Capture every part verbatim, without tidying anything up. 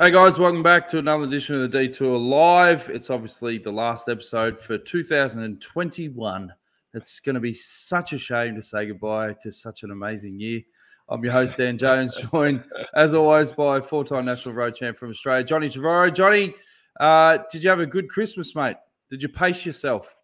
Hey guys, welcome back to another edition of the Detour Live. It's obviously the last episode for two thousand twenty-one. It's going to be such a shame to say goodbye to such an amazing year. I'm your host, Dan Jones, joined as always by four-time national road champ from Australia, Johnny Trevorrow. Johnny, uh, did you have a good Christmas, mate? Did you pace yourself?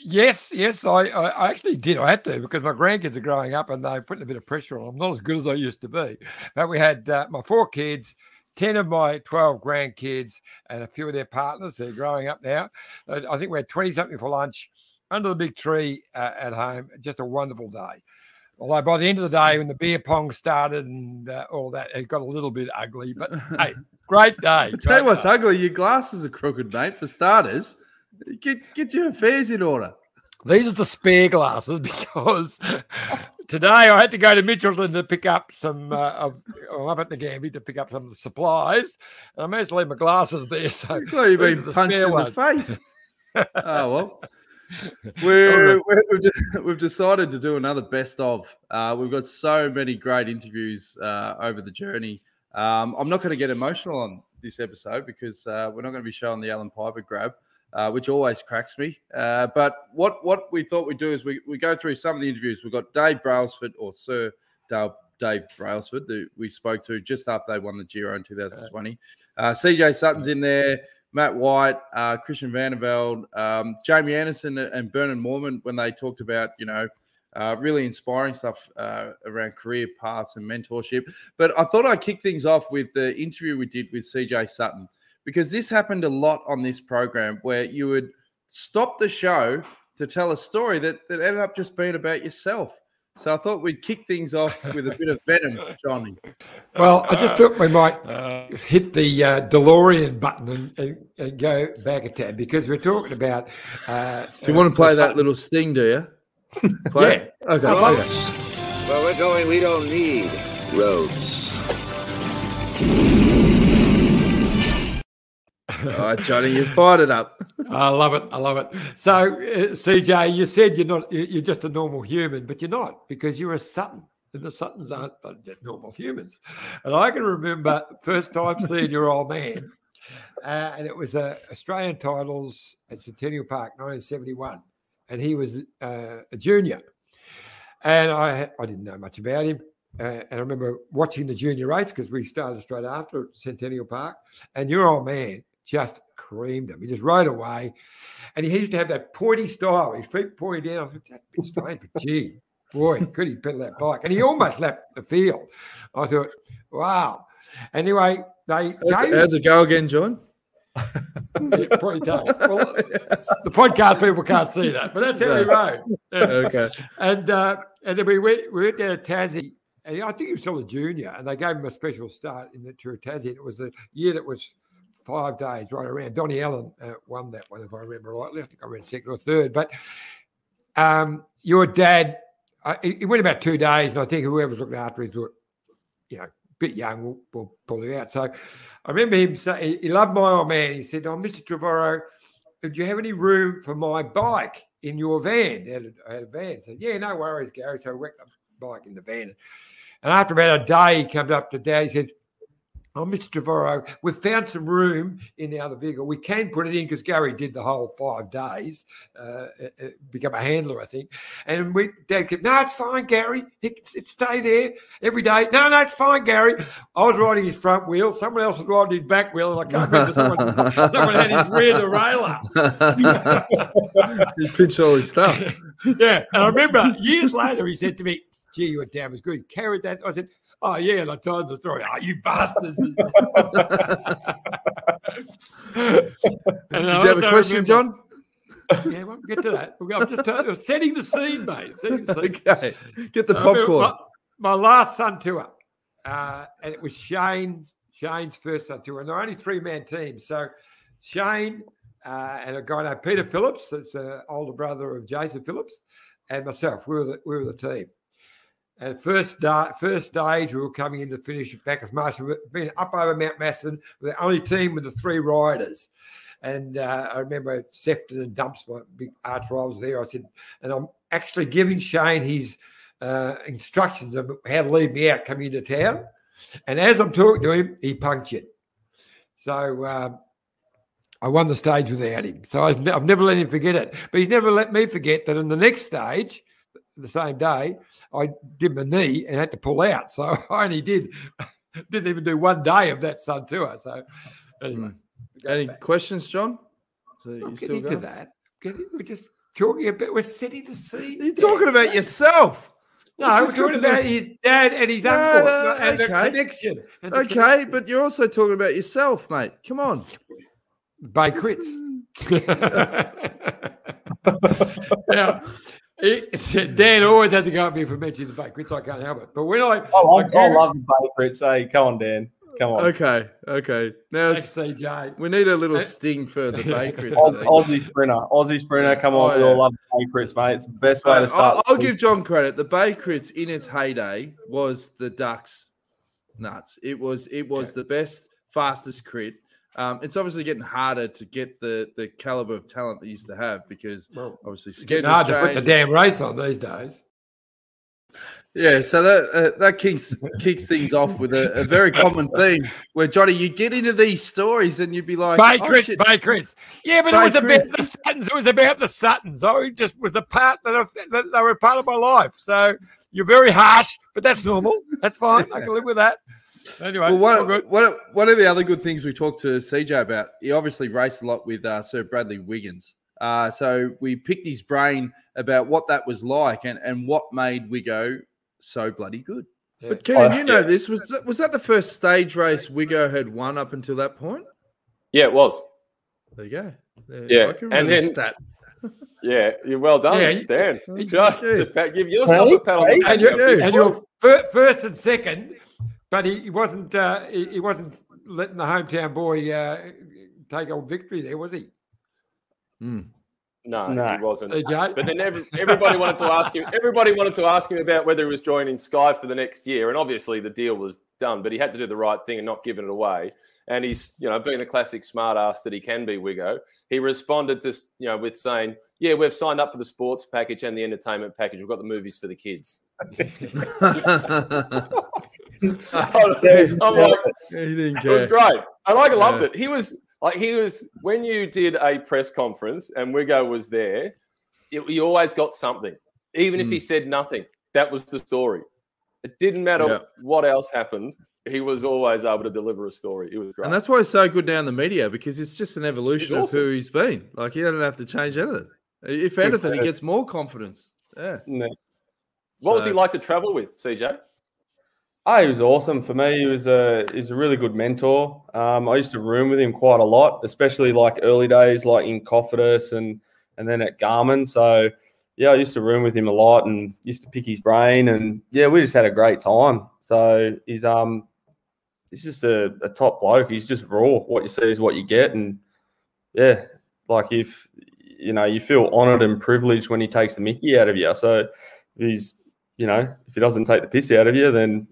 Yes, yes, I, I actually did. I had to because my grandkids are growing up and they're putting a bit of pressure on them. I'm not as good as I used to be. But we had uh, my four kids, ten of my twelve grandkids and a few of their partners. They're growing up now. I think we had twenty-something for lunch under the big tree uh, at home. Just a wonderful day. Although by the end of the day, when the beer pong started and uh, all that, it got a little bit ugly. But, hey, great day. Great tell you what's day. Ugly. Your glasses are crooked, mate, for starters. Get get your affairs in order. These are the spare glasses because today I had to go to Mitchelton to pick up some, uh, of, well, I'm up at Nagambi to pick up some of the supplies. And I managed to leave my glasses there. So well, you've been punched in ones. The face. Oh, well. We're, we're, we've, just, we've decided to do another best of. Uh, we've got so many great interviews uh, over the journey. Um, I'm not going to get emotional on this episode because uh, we're not going to be showing the Alan Piper grab, uh, which always cracks me. Uh, but what, what we thought we'd do is we, we go through some of the interviews. We've got Dave Brailsford or Sir Dave, Dave Brailsford that we spoke to just after they won the Giro in two thousand twenty. Uh, C J Sutton's in there. Matt White, uh, Christian Vande Velde, um, Jamie Anderson and Bernard Mormon, when they talked about, you know, uh, really inspiring stuff uh, around career paths and mentorship. But I thought I'd kick things off with the interview we did with C J Sutton, because this happened a lot on this program where you would stop the show to tell a story that, that ended up just being about yourself. So I thought we'd kick things off with a bit of venom, Johnny. Well, I just thought we might hit the uh, DeLorean button and, and, and go back a tad because we're talking about... Uh, so you uh, want to play that little sting, do you? Play yeah. It? Okay. Well, where we're going, we don't need roads. All right, Johnny, you fired it up. I love it. I love it. So, uh, C J, you said you're not, you're just a normal human, but you're not because you're a Sutton, and the Suttons aren't normal humans. And I can remember first time seeing your old man, uh, and it was uh, Australian titles at Centennial Park, nineteen seventy-one, and he was uh, a junior. And I, I didn't know much about him. Uh, and I remember watching the junior race because we started straight after at Centennial Park, and your old man just creamed him. He just rode away. And he used to have that pointy style. His feet pointed down. I thought, that's a bit strange, but gee, boy, could he pedal that bike? And he almost lapped the field. I thought, wow. Anyway, they... How's, how's it go again, John? It probably does. Well, the podcast people can't see that, but that's how he rode. Yeah. Okay. And uh, and then we went, we went down to Tassie. And I think he was still a junior. And they gave him a special start in the Tour of Tassie. It was the year that was... Five days right around. Donnie Allen uh, won that one, if I remember rightly. I think I read second or third. But um, your dad, uh, it, it went about two days, and I think whoever was looking after him thought, you know, a bit young, we'll, we'll pull him out. So I remember him saying, he loved my old man. He said, oh, Mister Trevorrow, do you have any room for my bike in your van? They had a, had a van. I said, yeah, no worries, Gary. So I wrecked the bike in the van. And after about a day, he comes up to Dad. He said, oh, Mister Trevorrow, we've found some room in the other vehicle. We can put it in because Gary did the whole five days, uh, become a handler, I think. And we, Dad kept, no, it's fine, Gary. It, it stay there every day. No, no, it's fine, Gary. I was riding his front wheel. Someone else was riding his back wheel, and I can't remember someone, someone had his rear derailleur. He pinched all his stuff. Yeah, and I remember years later he said to me, gee, your dad was good. He carried that. I said, oh, yeah, and I told the story. Oh, you bastards. Did you have a question, remember, John? Yeah, we'll get to that. I'm just I'm setting the scene, mate. I'm setting the scene. Okay, get the popcorn. My, my last Sun Tour, uh, and it was Shane's, Shane's first Sun Tour, and they're only three-man teams. So Shane uh, and a guy named Peter Phillips, that's the older brother of Jason Phillips, and myself, we were the, we were the team. And first, da- first stage, we were coming in to finish at Bacchus Marsh. We'd been up over Mount Masson. We're the only team with the three riders. And uh, I remember Sefton and Dumps, my big arch rivals there. I said, and I'm actually giving Shane his uh, instructions of how to lead me out coming into town. And as I'm talking to him, he punctured. So um, I won the stage without him. So I've never let him forget it. But he's never let me forget that in the next stage, the same day, I did my knee and had to pull out. So I only did, didn't even do one day of that Sun Tour. So anyway. Any back. questions, John? So you still into that. Getting, we're just talking about, we're setting the scene. You're talking about yourself. No, we're talking about his dad and his uncle no, no, and okay. the connection. And the okay, connection. But you're also talking about yourself, mate. Come on. Bay Crits. Now, it, Dan always has to go at me for mentioning the Bay Crits. I can't help it. But when I... Oh, I, I, I love the Bay Crits. Hey, come on, Dan. Come on. Okay, okay. Now it's, C J. We need a little sting for the Bay Crits. Aussie Sprinter. Aussie Sprinter, come on. Oh, yeah. We all love the Bay Crits, mate. It's the best way to start. I'll, I'll give John credit. The Bay Crits in its heyday was the Ducks nuts. It was it was okay. the best, fastest crit. Um, it's obviously getting harder to get the, the caliber of talent they used to have because well, obviously schedules It's hard to put the damn race on these days. Yeah, so that uh, that kicks kicks things off with a, a very common theme where Johnny, you get into these stories and you'd be like, Bay Crits, oh, Bay Crits. Yeah, but Bay it was Crits. about the Suttons. It was about the Suttons. Oh, it just was the part that, I, that they were a part of my life. So you're very harsh, but that's normal. That's fine. I can live with that. Anyway, well, one of, one, of, one of the other good things we talked to C J about, he obviously raced a lot with uh, Sir Bradley Wiggins. Uh, so we picked his brain about what that was like and, and what made Wiggo so bloody good. Yeah. But Kenan, you know yeah. this. Was that, was that the first stage race Wiggo had won up until that point? Yeah, it was. There you go. There, yeah. I can and then, that. yeah, you're well done, yeah, Dan. You, Just you. To give yourself a pat on the back. And you're first and second, but he, he wasn't uh, he, he wasn't letting the hometown boy uh, take on victory there, was he? Mm. No, no, he wasn't. C J? But then every, everybody wanted to ask him. Everybody wanted to ask him about whether he was joining Sky for the next year, and obviously the deal was done. But he had to do the right thing and not give it away. And he's, you know, being a classic smart ass that he can be, Wiggo. He responded to, you know, with saying, "Yeah, we've signed up for the sports package and the entertainment package. We've got the movies for the kids." I'm like, it was great, and I loved it. He was. Like he was when you did a press conference and Wiggo was there, it, he always got something. Even mm. if he said nothing, that was the story. It didn't matter yeah. what else happened. He was always able to deliver a story. It was great, and that's why he's so good down the media because it's just an evolution it's awesome. of who he's been. Like he doesn't have to change anything. If anything, he gets more confidence. Yeah. No. What so. was he like to travel with, C J? Oh, he was awesome for me. He was a he was a really good mentor. Um, I used to room with him quite a lot, especially like early days, like in Cofidis and and then at Garmin. So yeah, I used to room with him a lot and used to pick his brain. And yeah, we just had a great time. So he's um he's just a, a top bloke. He's just raw. What you see is what you get. And yeah, like if you know, you feel honoured and privileged when he takes the mickey out of you. So he's you know if he doesn't take the piss out of you, then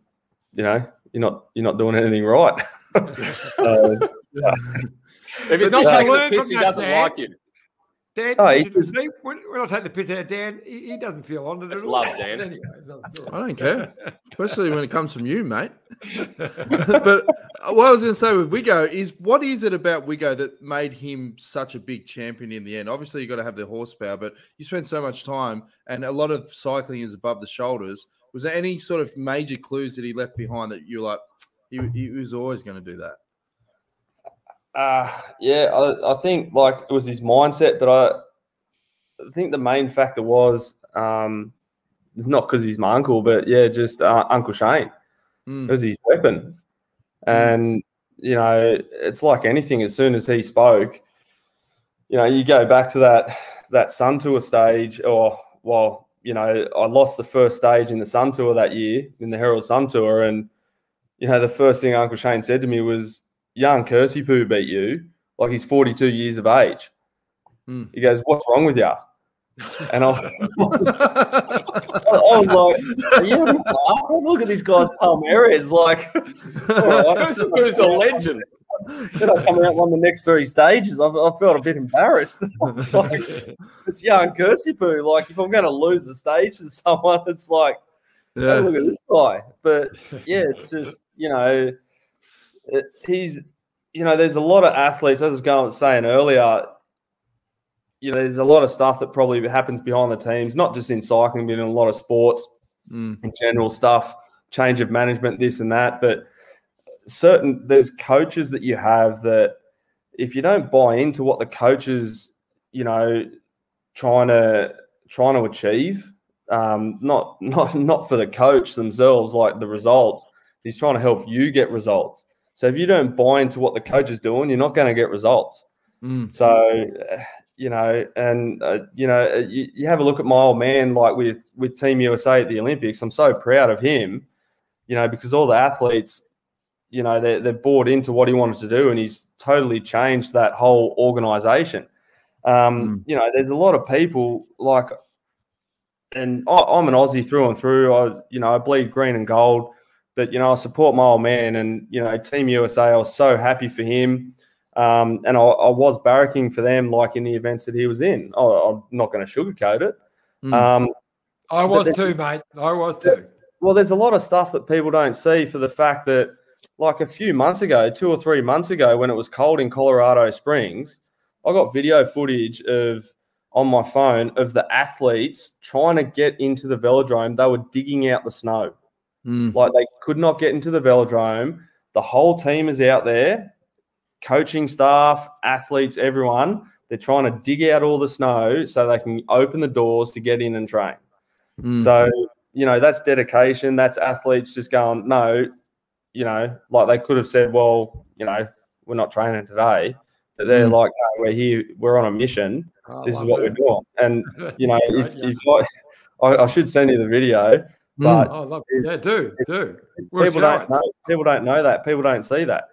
you know, you're not you're not doing anything right. so, yeah. If he's not taking the piss, he doesn't Dan. like you. Dan, oh, you just, see, when I take the piss out of Dan, he, he doesn't feel honoured at all. love, Dan. Anyway, I don't care, especially when it comes from you, mate. But what I was going to say with Wiggo is, what is it about Wiggo that made him such a big champion in the end? Obviously, you've got to have the horsepower, but you spend so much time, and a lot of cycling is above the shoulders. Was there any sort of major clues that he left behind that you're like, he, he was always going to do that? Uh, yeah, I, I think like it was his mindset, but I, I think the main factor was um, it's not because he's my uncle, but yeah, just uh, Uncle Shane. Mm. It was his weapon. Mm. And, you know, it's like anything. As soon as he spoke, you know, you go back to that, that Sun Tour stage or, well, you know, I lost the first stage in the Sun Tour that year, in the Herald Sun Tour, and, you know, the first thing Uncle Shane said to me was, young Kersey Poo beat you, like he's forty-two years of age. Mm. He goes, what's wrong with you? And I was, I was like, are you having fun? Look at this guy's palm areas. Like, Kersey Poo's a legend. Then I come out and won the next three stages. I, I felt a bit embarrassed. It's like, it's young Kersey Poo. Like, if I'm going to lose the stage to someone, it's like, yeah. Hey, look at this guy. But, yeah, it's just you know, it, he's, you know, there's a lot of athletes, as I was going saying earlier, you know, there's a lot of stuff that probably happens behind the teams, not just in cycling, but in a lot of sports mm. and general stuff, change of management, this and that. But certain, there's coaches that you have that if you don't buy into what the coaches, you know, trying to trying to achieve, um, not not not for the coach themselves, like the results. He's trying to help you get results. So if you don't buy into what the coach is doing, you're not going to get results. Mm. So, you know, and, uh, you know, you, you have a look at my old man, like with, with Team U S A at the Olympics. I'm so proud of him, you know, because all the athletes, you know, they're, they're bought into what he wanted to do, and he's totally changed that whole organisation. Um, mm. You know, there's a lot of people like, and I, I'm an Aussie through and through. I, you know, I bleed green and gold, but, you know, I support my old man, and, you know, Team U S A, I was so happy for him. Um, and I, I was barracking for them, like in the events that he was in. I, I'm not going to sugarcoat it. Mm. Um, I was too, mate. I was too. Well, there's a lot of stuff that people don't see, for the fact that, like a few months ago, two or three months ago, when it was cold in Colorado Springs, I got video footage of on my phone of the athletes trying to get into the velodrome. They were digging out the snow. Mm. Like, they could not get into the velodrome. The whole team is out there. Coaching staff, athletes, everyone, they're trying to dig out all the snow so they can open the doors to get in and train. Mm. So, you know, that's dedication. That's athletes just going, no, you know, like they could have said, well, you know, we're not training today. But they're mm. like, no, we're here. We're on a mission. Oh, this is what it. we're doing. And, you know, if, right, yeah. if I, I, I should send you the video. But mm. oh, love it. Yeah, do, do. We're people, don't know, people don't know that. People don't see that.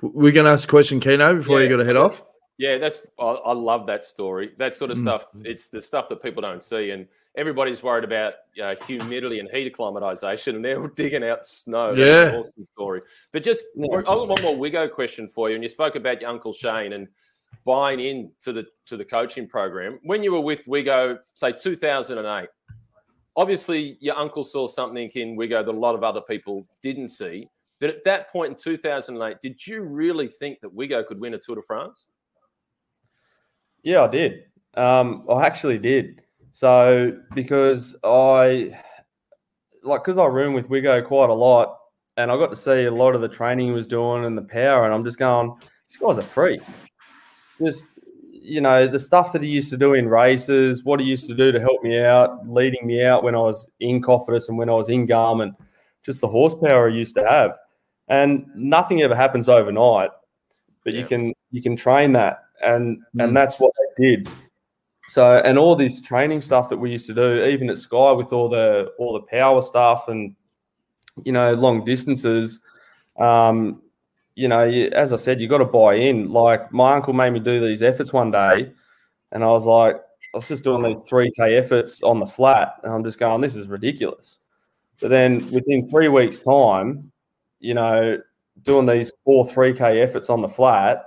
We're going to ask a question, Keno, before yeah. you got to head off. Yeah, that's I, I love that story. That sort of mm. stuff, it's the stuff that people don't see. And everybody's worried about uh, humidity and heat acclimatization, and they're all digging out snow. Yeah. That's an awesome story. But just yeah. I got one more Wiggo question for you. And you spoke about your Uncle Shane and buying in to the, to the coaching program. When you were with Wiggo, say, two thousand eight, obviously your uncle saw something in Wiggo that a lot of other people didn't see. But at that point in two thousand eight, did you really think that Wiggo could win a Tour de France? Yeah, I did. Um, I actually did. So because I like because I roomed with Wiggo quite a lot, and I got to see a lot of the training he was doing and the power, and I'm just going, this guy's a freak. Just, you know, the stuff that he used to do in races, what he used to do to help me out, leading me out when I was in Cofidis and when I was in Garmin, just the horsepower he used to have. And nothing ever happens overnight, but yeah. you can you can train that, and mm. and that's what they did. So, and all this training stuff that we used to do, even at Sky with all the all the power stuff and, you know, long distances, um, you know, you, as I said, you got to buy in. Like, my uncle made me do these efforts one day, and I was like, I was just doing these three K efforts on the flat, and I'm just going, this is ridiculous. But then within three weeks' time, you know, doing these four three K efforts on the flat,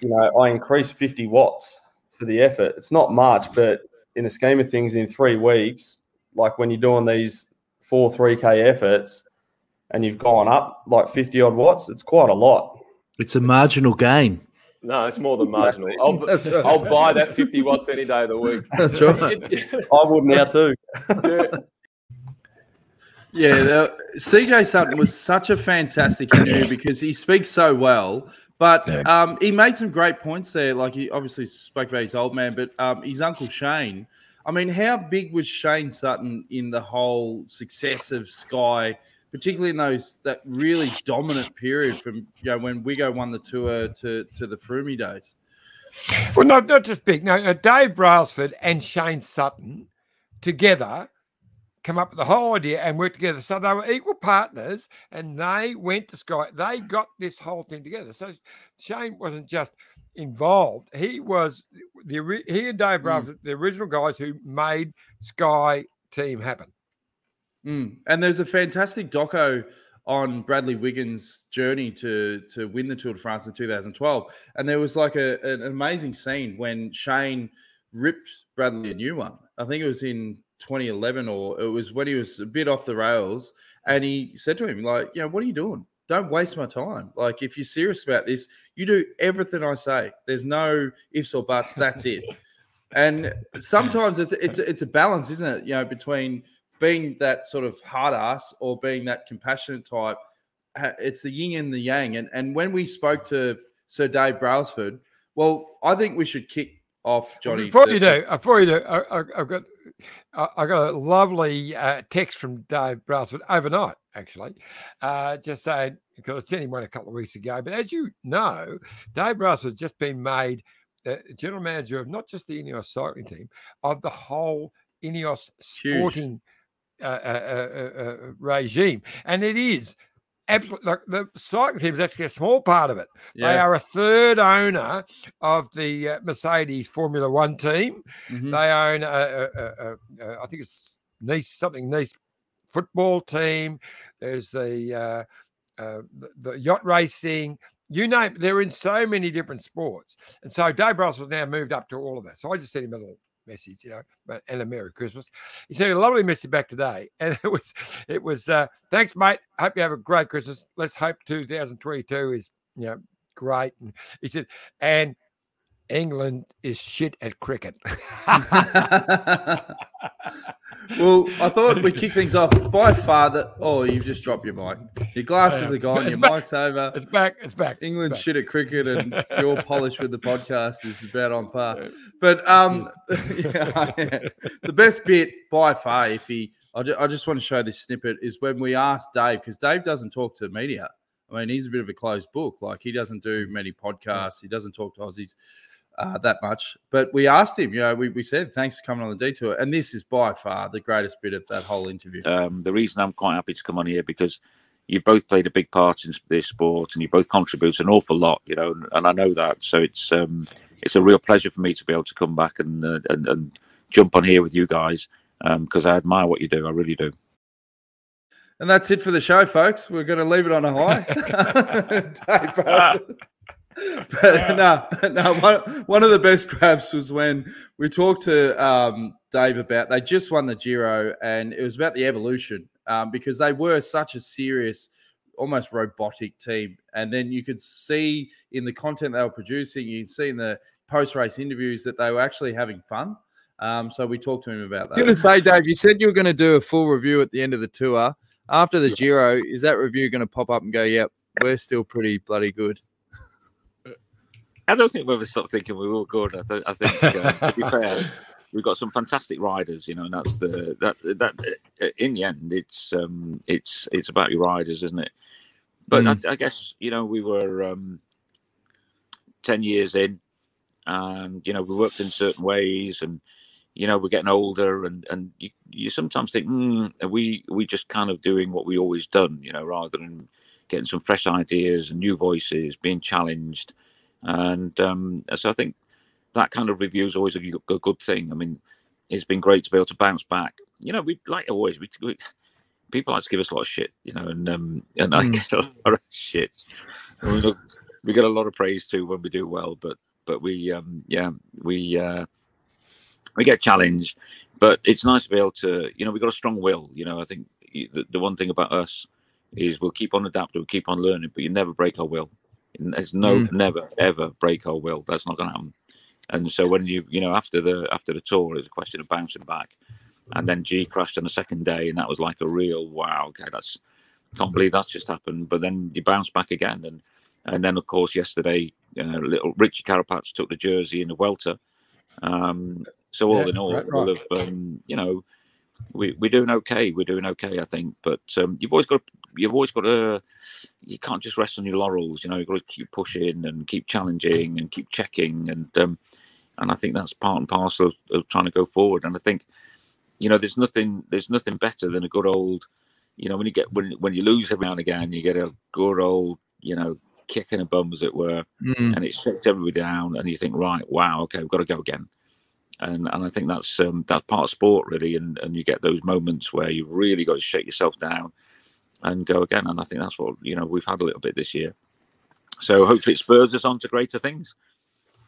you know, I increased fifty watts for the effort. It's not much, but in the scheme of things, in three weeks, like when you're doing these four three K efforts and you've gone up like fifty odd watts, it's quite a lot. It's a marginal gain. No, it's more than marginal. I'll, right. I'll buy that fifty watts any day of the week. That's right. I would now too. Yeah. Yeah, the, C J Sutton was such a fantastic interview because he speaks so well. But um, he made some great points there. Like, he obviously spoke about his old man, but um, his Uncle Shane. I mean, how big was Shane Sutton in the whole success of Sky, particularly in those that really dominant period from, you know, when Wiggo won the Tour to, to the Froomey days? Well, not, not just big. No, no, Dave Brailsford and Shane Sutton together come up with the whole idea and worked together. So they were equal partners, and they went to Sky. They got this whole thing together. So Shane wasn't just involved. He was the he and Dave Brailsford, mm. the original guys who made Sky Team happen. Mm. And there's a fantastic doco on Bradley Wiggins' journey to, to win the Tour de France in two thousand twelve. And there was like a, an amazing scene when Shane ripped Bradley a new one. I think it was in twenty eleven, or it was when he was a bit off the rails, And he said to him, like, you know, what are you doing? Don't waste my time. Like, if you're serious about this, you do everything I say. There's no ifs or buts. That's it. And sometimes it's it's it's a balance, isn't it? You know, between being that sort of hard ass or being that compassionate type. It's the yin and the yang. And and when we spoke to Sir Dave Brailsford, well, I think we should kick off, Johnny. Before the, you do, before you do, I, I, I've got I got a lovely uh, text from Dave Brailsford overnight, actually, uh, just saying, because I sent him one a couple of weeks ago. But as you know, Dave Brailsford has just been made uh, general manager of not just the Ineos cycling team, of the whole Ineos sporting uh, uh, uh, uh, regime. And it is absolutely, like, the cycling team is actually a small part of it. Yeah. They are a third owner of the uh, Mercedes Formula One team. Mm-hmm. They own, a, a, a, a, a, I think it's Nice, something Nice football team. There's the, uh, uh, the, the yacht racing. You name it. They're in so many different sports. And so Dave Brailsford now moved up to all of that. So I just sent him a little message, you know, and a Merry Christmas. He sent a lovely message back today. And it was, it was, uh, thanks, mate. Hope you have a great Christmas. Let's hope two thousand twenty-two is, you know, great. And he said, and England is shit at cricket. Well, I thought we'd kick things off by far that, oh, you've just dropped your mic. Your glasses are gone. It's your back. Mic's over. It's back. It's back. England it's back. Shit at cricket, and your polish with the podcast is about on par. But um, yeah, yeah. The best bit by far, if he, I, ju- I just want to show this snippet, is when we asked Dave, because Dave doesn't talk to media. I mean, he's a bit of a closed book. Like, he doesn't do many podcasts. He doesn't talk to Aussies. Uh, that much, but we asked him, you know, we, we said, thanks for coming on the detour. And this is by far the greatest bit of that whole interview. Um, the reason I'm quite happy to come on here, because you both played a big part in this sport and you both contribute an awful lot, you know, and, and I know that. So it's um, it's a real pleasure for me to be able to come back and, uh, and, and jump on here with you guys, because um, I admire what you do. I really do. And that's it for the show, folks. We're going to leave it on a high. But no, no. One, one of the best grabs was when we talked to um, Dave about, they just won the Giro, and it was about the evolution, um, because they were such a serious, almost robotic team. And then you could see in the content they were producing, you could see in the post-race interviews that they were actually having fun. Um, so we talked to him about that. I was going to say, Dave, you said you were going to do a full review at the end of the tour. After the Giro, is that review going to pop up and go, yep, we're still pretty bloody good? I don't think we ever stopped thinking we were good. I, th- I think, uh, to be fair, we've got some fantastic riders, you know, and that's the that that in the end, it's um, it's it's about your riders, isn't it? But mm. I, I guess, you know, we were um, ten years in, and you know, we worked in certain ways, and you know, we're getting older, and and you, you sometimes think, mm, are we are we just kind of doing what we always done, you know, rather than getting some fresh ideas and new voices, being challenged. And um, so I think that kind of review is always a good thing. I mean, it's been great to be able to bounce back. You know, we like always, we, we people like to give us a lot of shit, you know, and um, and I get a lot of shit. We, look, we get a lot of praise too when we do well, but but we um, yeah we uh, we get challenged. But it's nice to be able to, you know, we've got a strong will. You know, I think the, the one thing about us is we'll keep on adapting, we'll keep on learning, but you never break our will. There's no mm. never ever break our will. That's not going to happen. And so when you you know after the after the tour, it was a question of bouncing back, and then G crashed on the second day, and that was like a real wow. Okay, that's can't believe that's just happened. But then you bounce back again, and and then of course yesterday, you know, little Richie Carapaz took the jersey in the welter. Um, so all yeah, in all, right, all right. of um, you know, we we're doing okay. We're doing okay, I think. But um, you've always got. To, You've always got to, you can't just rest on your laurels, you know, you've got to keep pushing and keep challenging and keep checking. And um, and I think that's part and parcel of, of trying to go forward. And I think, you know, there's nothing there's nothing better than a good old, you know, when you get when when you lose every now and again, you get a good old, you know, kick in the bum, as it were, mm. and it shuts everybody down and you think, right, wow, okay, we've got to go again. And and I think that's, um, that's part of sport, really. And, and you get those moments where you've really got to shake yourself down and go again. And I think that's what, you know, we've had a little bit this year. So hopefully it spurs us on to greater things.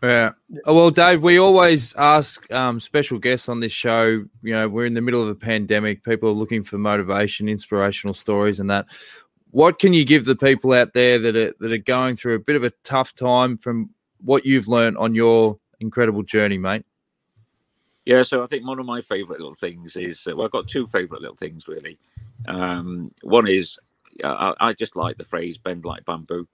Yeah. Well, Dave, we always ask um, special guests on this show, you know, we're in the middle of a pandemic. People are looking for motivation, inspirational stories and that. What can you give the people out there that are, that are going through a bit of a tough time from what you've learned on your incredible journey, mate? Yeah, so I think one of my favourite little things is, well, I've got two favourite little things, really. Um, one is I, I just like the phrase bend like bamboo.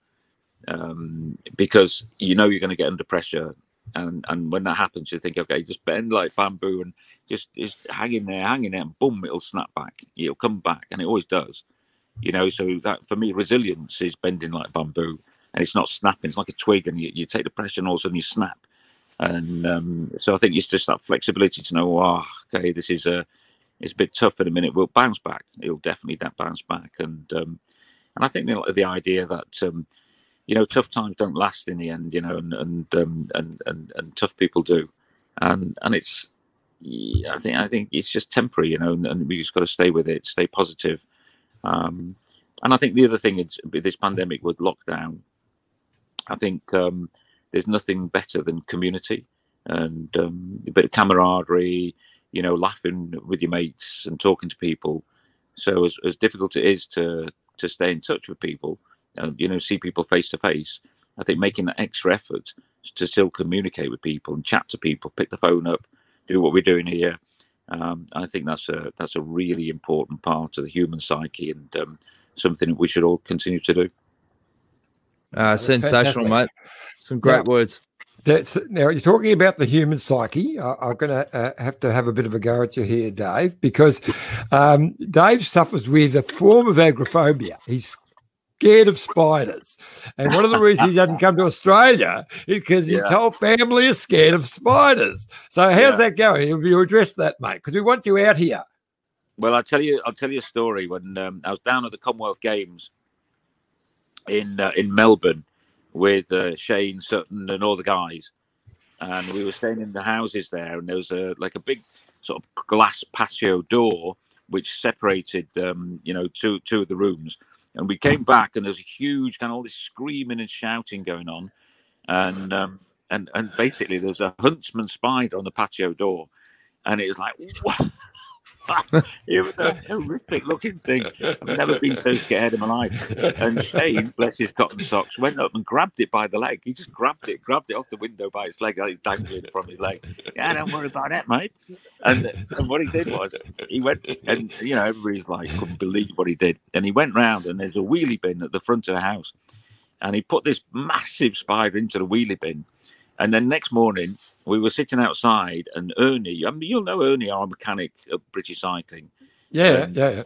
Um, because you know you're going to get under pressure, and, and when that happens, you think, okay, just bend like bamboo and just just hang in there, hang in there, and boom, it'll snap back. It'll come back, and it always does. You know, so that for me, resilience is bending like bamboo, and it's not snapping. It's like a twig, and you, you take the pressure, and all of a sudden you snap. And um, so I think it's just that flexibility to know, oh, okay, this is a it's a bit tough in a minute. We'll bounce back. It'll definitely bounce back. And um, and I think the, the idea that um, you know, tough times don't last in the end, you know, and and um, and, and and tough people do, and and it's, I think I think it's just temporary, you know, and, and we just got to stay with it, stay positive, um, and I think the other thing is with this pandemic, with lockdown, I think um, there's nothing better than community and um, a bit of camaraderie, you know, laughing with your mates and talking to people. So as as difficult it is to to stay in touch with people, Uh, you know, see people face to face, I think making that extra effort to still communicate with people and chat to people, pick the phone up, do what we're doing here. Um, I think that's a that's a really important part of the human psyche, and um, something that we should all continue to do. Uh, sensational, fantastic, mate. Some great now, words. That's, now, you're talking about the human psyche. I, I'm going to uh, have to have a bit of a go at you here, Dave, because um, Dave suffers with a form of agoraphobia. He's scared of spiders, and one of the reasons he doesn't come to Australia is because his yeah. whole family is scared of spiders. So how's yeah. that going? Have you addressed that, mate? Because we want you out here. Well, I'll tell you. I'll tell you a story. When um, I was down at the Commonwealth Games in uh, in Melbourne with uh, Shane Sutton and all the guys, and we were staying in the houses there, and there was a like a big sort of glass patio door which separated um, you know two two of the rooms. And we came back, and there was a huge kind of all this screaming and shouting going on, and um, and and basically there was a huntsman spider on the patio door, and it was like, wow, it was a horrific looking thing. I've never been so scared in my life. And Shane, bless his cotton socks, went up and grabbed it by the leg. He just grabbed it, grabbed it off the window by its leg, like dangling it from his leg. Yeah, don't worry about that, mate. And, and what he did was, he went, and you know, everybody's like, couldn't believe what he did. And he went round, and there's a wheelie bin at the front of the house, and he put this massive spider into the wheelie bin. And then next morning, we were sitting outside, and Ernie, I mean, you'll know Ernie, our mechanic of British Cycling. Yeah, um, yeah, yeah.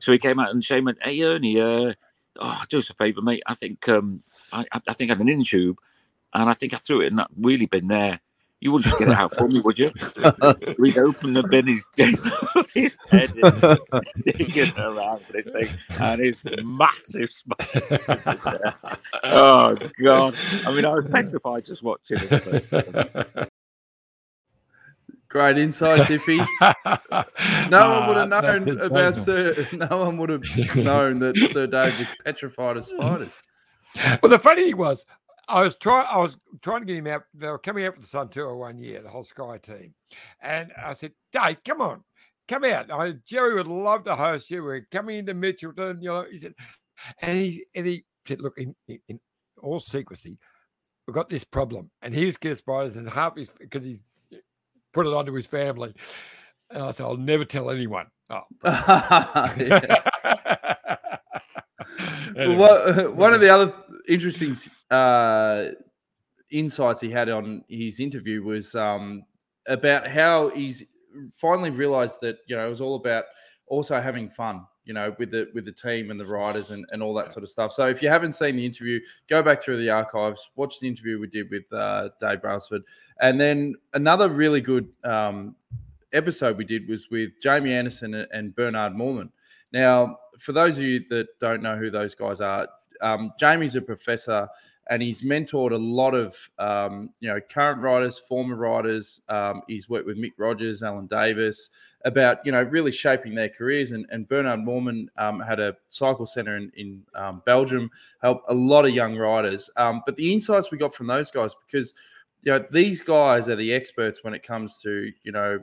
So he came out, and Shane went, "Hey, Ernie, uh, oh, do us a favour, mate. I think um, I, I think I have an in tube, and I think I threw it in that wheelie bin there. You wouldn't just get it out for me, would you?" We'd open the bin, his, his head is digging around this thing, and his massive smile. Oh, God. I mean, I was petrified just watching it. Great insight, Tiffy. No one would have known about Sir... No one would have known that Sir Dave was petrified of spiders. Well, the funny thing was, I was trying. I was trying to get him out. They were coming out for the Sun Tour one year, the whole Sky team, and I said, "Dave, come on, come out. I, Jerry would love to host you. We're coming into Mitchelton." You know, he said, and he and he said, "Look, in, in all secrecy, we've got this problem, and he was scared of spiders, and half his because he put it onto his family." And I said, "I'll never tell anyone." Oh. Anyway. Well, one of the other interesting uh, insights he had on his interview was um, about how he's finally realised that, you know, it was all about also having fun, you know, with the with the team and the riders and, and all that sort of stuff. So if you haven't seen the interview, go back through the archives, watch the interview we did with uh, Dave Brailsford. And then another really good um, episode we did was with Jamie Anderson and Bernard Mormon. Now, for those of you that don't know who those guys are, um, Jamie's a professor, and he's mentored a lot of, um, you know, current riders, former riders. Um, he's worked with Mick Rogers, Alan Davis, about, you know, really shaping their careers. And, and Bernard Mormon um, had a cycle centre in, in um, Belgium, helped a lot of young riders. Um, but the insights we got from those guys, because you know, these guys are the experts when it comes to, you know,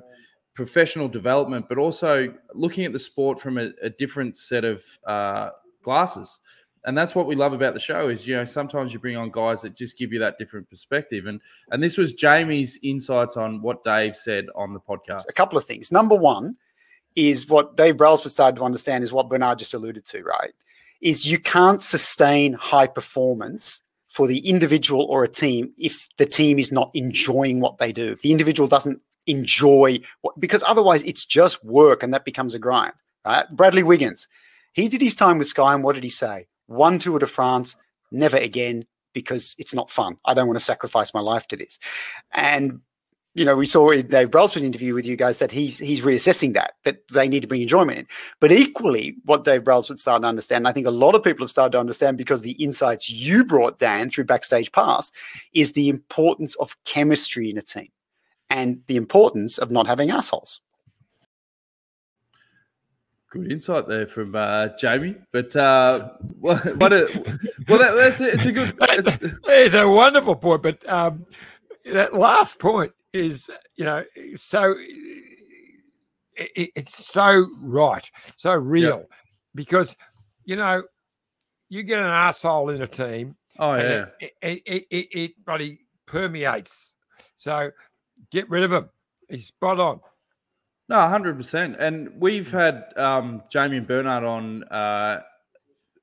professional development, but also looking at the sport from a, a different set of uh, glasses. And that's what we love about the show is, you know, sometimes you bring on guys that just give you that different perspective. And and this was Jamie's insights on what Dave said on the podcast. A couple of things. Number one is what Dave Brailsford started to understand is what Bernard just alluded to, right, is you can't sustain high performance for the individual or a team if the team is not enjoying what they do. If the individual doesn't enjoy what, because otherwise it's just work and that becomes a grind, right? Bradley Wiggins, he did his time with Sky and what did he say? One Tour de France, never again, because it's not fun. I don't want to sacrifice my life to this. And, you know, we saw in Dave Brailsford's interview with you guys that he's he's reassessing that, that they need to bring enjoyment in. But equally, what Dave Brailsford started to understand, and I think a lot of people have started to understand because the insights you brought, Dan, through Backstage Pass, is the importance of chemistry in a team and the importance of not having assholes. Good insight there from uh, Jamie, but uh, what a well, that, that's a, it's a good. It's, it's a wonderful point, but um, that last point is, you know, so it, it's so right, so real, yep. Because you know you get an asshole in a team. Oh yeah, it it, it, it it bloody permeates. So get rid of him. He's spot on. No, one hundred percent. And we've had um, Jamie and Bernard on uh,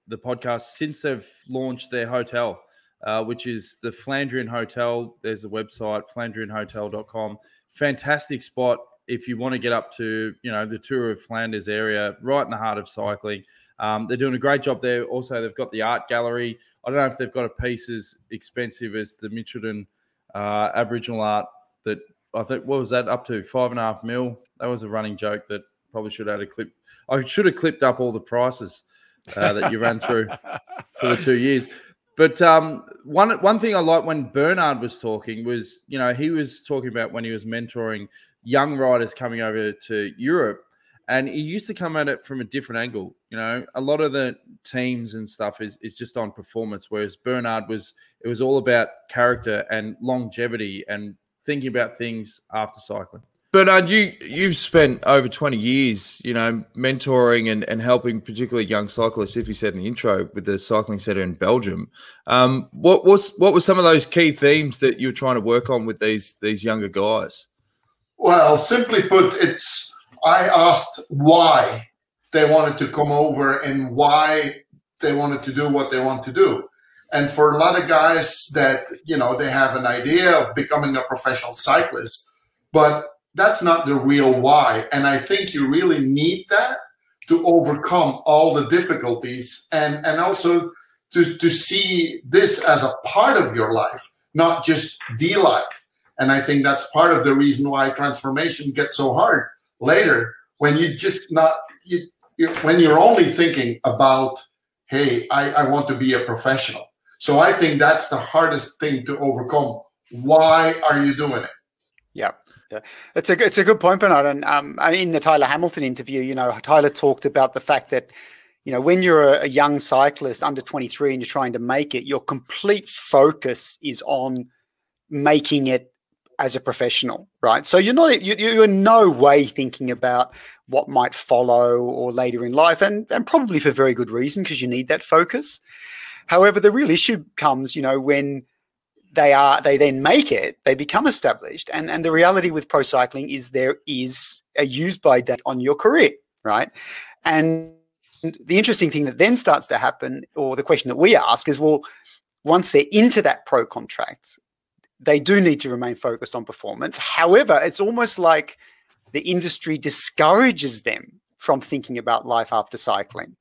the podcast since they've launched their hotel, uh, which is the Flandrian Hotel. There's a website, flandrian hotel dot com. Fantastic spot if you want to get up to, you know, the Tour of Flanders area, right in the heart of cycling. Um, they're doing a great job there. Also, they've got the art gallery. I don't know if they've got a piece as expensive as the Mitchelton uh, Aboriginal art that I think, what was that, up to five and a half mil? That was a running joke that probably should have had a clip. I should have clipped up all the prices uh, that you ran through for the two years. But um, one one thing I liked when Bernard was talking was, you know, he was talking about when he was mentoring young riders coming over to Europe, and he used to come at it from a different angle. You know, a lot of the teams and stuff is is just on performance, whereas Bernard was, it was all about character and longevity and thinking about things after cycling. Bernard, you, you've spent over twenty years, you know, mentoring and, and helping particularly young cyclists, if you said in the intro, with the cycling centre in Belgium. Um, what was what were some of those key themes that you were trying to work on with these these younger guys? Well, simply put, it's I asked why they wanted to come over and why they wanted to do what they want to do. And for a lot of guys that, you know, they have an idea of becoming a professional cyclist, but that's not the real why. And I think you really need that to overcome all the difficulties and, and also to, to see this as a part of your life, not just the life. And I think that's part of the reason why transformation gets so hard later when you just not, you, you, when you're only thinking about, hey, I, I want to be a professional. So I think that's the hardest thing to overcome. Why are you doing it? Yeah. Yeah. It's a it's a good point, Bernard. And um, in the Tyler Hamilton interview, you know, Tyler talked about the fact that, you know, when you're a, a young cyclist under twenty-three and you're trying to make it, your complete focus is on making it as a professional, right? So you're not you, you're in no way thinking about what might follow or later in life, and and probably for very good reason because you need that focus. However, the real issue comes, you know, when They are. They then make it. They become established, and and the reality with pro cycling is there is a use by date on your career, right? And the interesting thing that then starts to happen, or the question that we ask, is well, once they're into that pro contract, they do need to remain focused on performance. However, it's almost like the industry discourages them from thinking about life after cycling.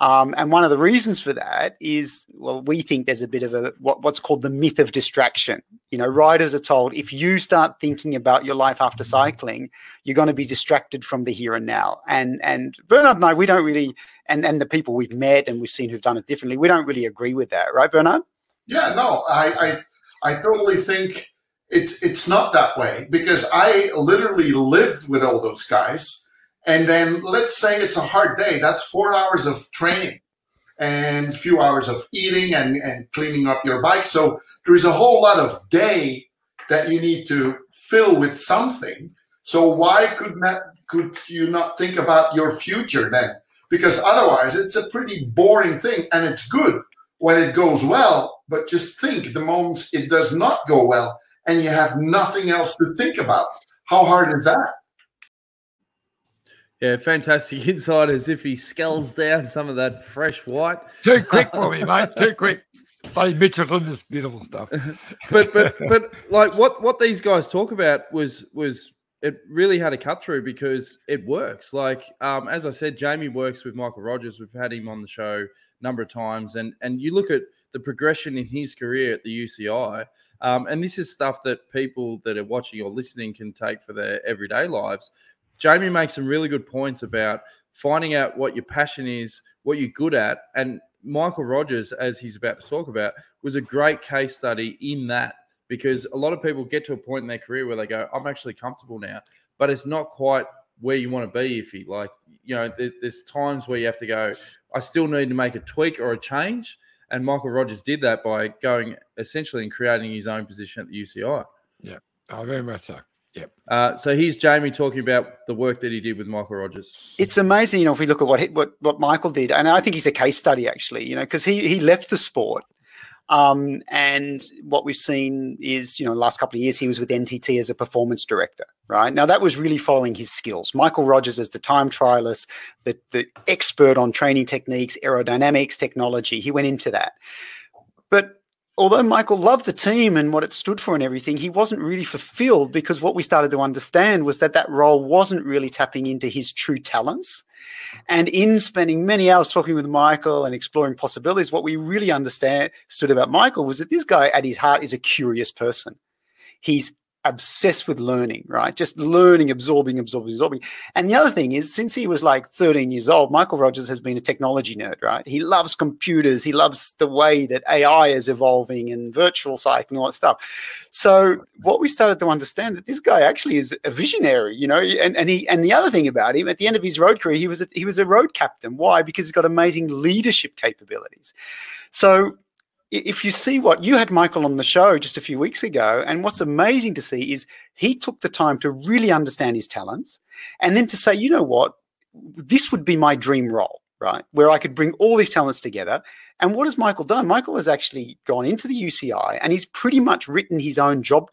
Um, and one of the reasons for that is, well, we think there's a bit of a what, what's called the myth of distraction. You know, riders are told if you start thinking about your life after cycling, you're going to be distracted from the here and now. And and Bernard and I, we don't really, and, and the people we've met and we've seen who've done it differently, we don't really agree with that. Right, Bernard? Yeah, no, I I, I totally think it's, it's not that way because I literally lived with all those guys. And then let's say it's a hard day. That's four hours of training and a few hours of eating and, and cleaning up your bike. So there's a whole lot of day that you need to fill with something. So why could not could you not think about your future then? Because otherwise it's a pretty boring thing, and it's good when it goes well, but just think the moment it does not go well and you have nothing else to think about. How hard is that? Yeah, fantastic insight, as if he skells down some of that fresh white. Too quick for me, mate. Too quick. Hey, Mitchelton is beautiful stuff. but but but like what, what these guys talk about was was it really had a cut through because it works. Like um, as I said, Jamie works with Michael Rogers. We've had him on the show a number of times, and and you look at the progression in his career at the U C I. Um, and this is stuff that people that are watching or listening can take for their everyday lives. Jamie makes some really good points about finding out what your passion is, what you're good at. And Michael Rogers, as he's about to talk about, was a great case study in that, because a lot of people get to a point in their career where they go, I'm actually comfortable now, but it's not quite where you want to be. If you like, you know, there's times where you have to go, I still need to make a tweak or a change. And Michael Rogers did that by going essentially and creating his own position at the U C I. Yeah, I very much so. Yep. Uh, so here's Jamie talking about the work that he did with Michael Rogers. It's amazing, you know, if we look at what he, what, what Michael did, and I think he's a case study actually, you know, because he he left the sport, um, and what we've seen is, you know, the last couple of years he was with N T T as a performance director, right? Now that was really following his skills. Michael Rogers is the time trialist, the the expert on training techniques, aerodynamics, technology. He went into that, but although Michael loved the team and what it stood for and everything, he wasn't really fulfilled, because what we started to understand was that that role wasn't really tapping into his true talents. And in spending many hours talking with Michael and exploring possibilities, what we really understood about Michael was that this guy at his heart is a curious person. He's obsessed with learning, right? Just learning, absorbing, absorbing, absorbing. And the other thing is, since he was like thirteen years old, Michael Rogers has been a technology nerd, right? He loves computers. He loves the way that A I is evolving and virtual psych and all that stuff. So what we started to understand that this guy actually is a visionary, you know, and, and he, and the other thing about him at the end of his road career, he was, a, he was a road captain. Why? Because he's got amazing leadership capabilities. So if you see what you had Michael on the show just a few weeks ago, and what's amazing to see is he took the time to really understand his talents and then to say, you know what, this would be my dream role, right? Where I could bring all these talents together. And what has Michael done? Michael has actually gone into the U C I and he's pretty much written his own job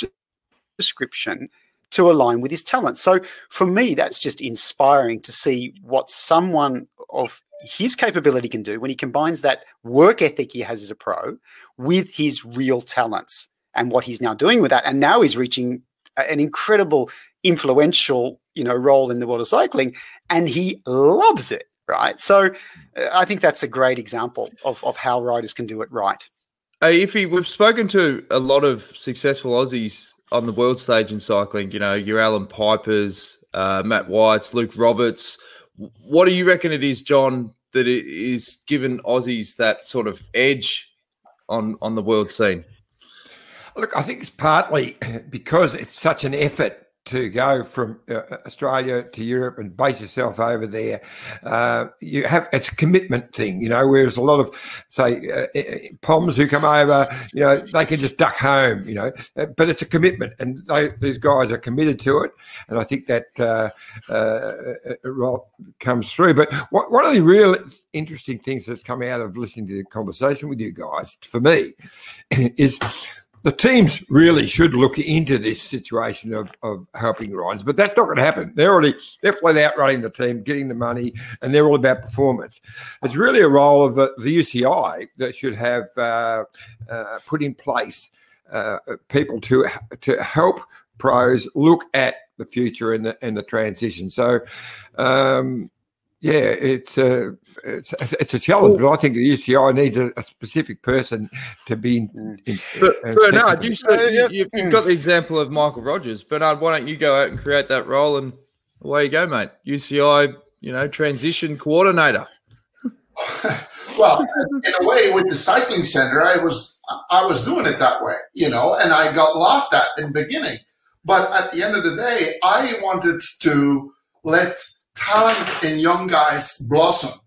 description to align with his talents. So for me, that's just inspiring to see what someone of his capability can do when he combines that work ethic he has as a pro with his real talents and what he's now doing with that. And now he's reaching an incredible, influential, you know, role in the world of cycling, and he loves it, right? So uh, I think that's a great example of, of how riders can do it right. Hey, Iffy, we've spoken to a lot of successful Aussies on the world stage in cycling, you know, your Alan Pipers, uh, Matt Whites, Luke Roberts. What do you reckon it is, John, that it is given Aussies that sort of edge on, on the world scene? Look, I think it's partly because it's such an effort to go from uh, Australia to Europe and base yourself over there. Uh, you have it's a commitment thing, you know, whereas a lot of, say, uh, Poms who come over, you know, they can just duck home, you know, but it's a commitment, and they, these guys are committed to it, and I think that uh, uh, comes through. But what, one of the real interesting things that's come out of listening to the conversation with you guys, for me, is the teams really should look into this situation of, of helping riders, but that's not going to happen. They're already they're flat out running the team, getting the money, and they're all about performance. It's really a role of uh, the U C I that should have uh, uh, put in place uh, people to to help pros look at the future and the and the transition. So, um, yeah, it's a uh, It's, it's a challenge, but I think the U C I needs a, a specific person to be in. in but uh, Bernard, you said, you, you've, you've got the example of Michael Rogers. Bernard, why don't you go out and create that role, and away you go, mate. U C I, you know, transition coordinator. Well, in a way, with the cycling centre, I was I was doing it that way, you know, and I got laughed at in the beginning. But at the end of the day, I wanted to let talent in young guys blossom.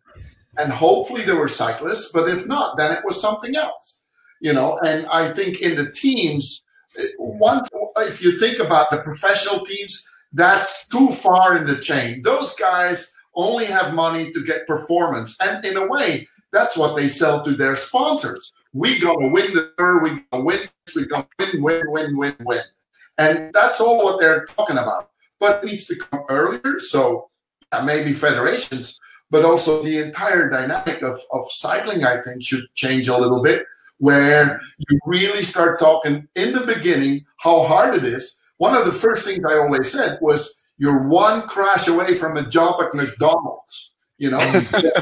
And hopefully there were cyclists, but if not, then it was something else, you know. And I think in the teams, once, if you think about the professional teams, that's too far in the chain. Those guys only have money to get performance. And in a way, that's what they sell to their sponsors. We go to win the tour, we go win, we go win, win, win, win, win. And that's all what they're talking about. But it needs to come earlier. So yeah, maybe federations, but also the entire dynamic of, of cycling, I think, should change a little bit, where you really start talking in the beginning how hard it is. One of the first things I always said was, you're one crash away from a job at McDonald's, you know? But,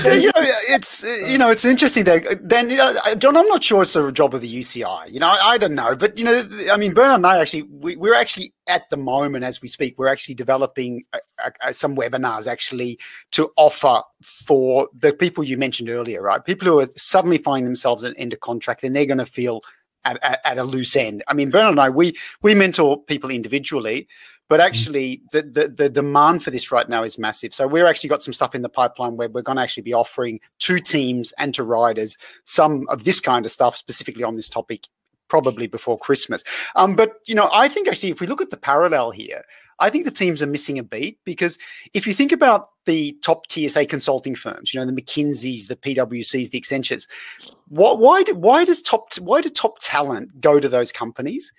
uh, you know, it's, you know, it's interesting that then, you know, John, I'm not sure it's a job of the U C I, you know, I, I don't know. But, you know, I mean, Bernard and I actually, we, we're actually at the moment as we speak, we're actually developing a, a, some webinars actually to offer for the people you mentioned earlier, right? People who are suddenly finding themselves in, into contract, and they're going to feel At, at a loose end. I mean, Bernard and I, we we mentor people individually, but actually the, the the demand for this right now is massive. So we're actually got some stuff in the pipeline where we're going to actually be offering to teams and to riders some of this kind of stuff specifically on this topic, probably before Christmas. Um, but, you know, I think actually if we look at the parallel here, I think the teams are missing a beat, because if you think about the top T S A consulting firms, you know, the McKinseys, the P W Cs, the Accentures, what, why do, why does top, why do top talent go to those companies?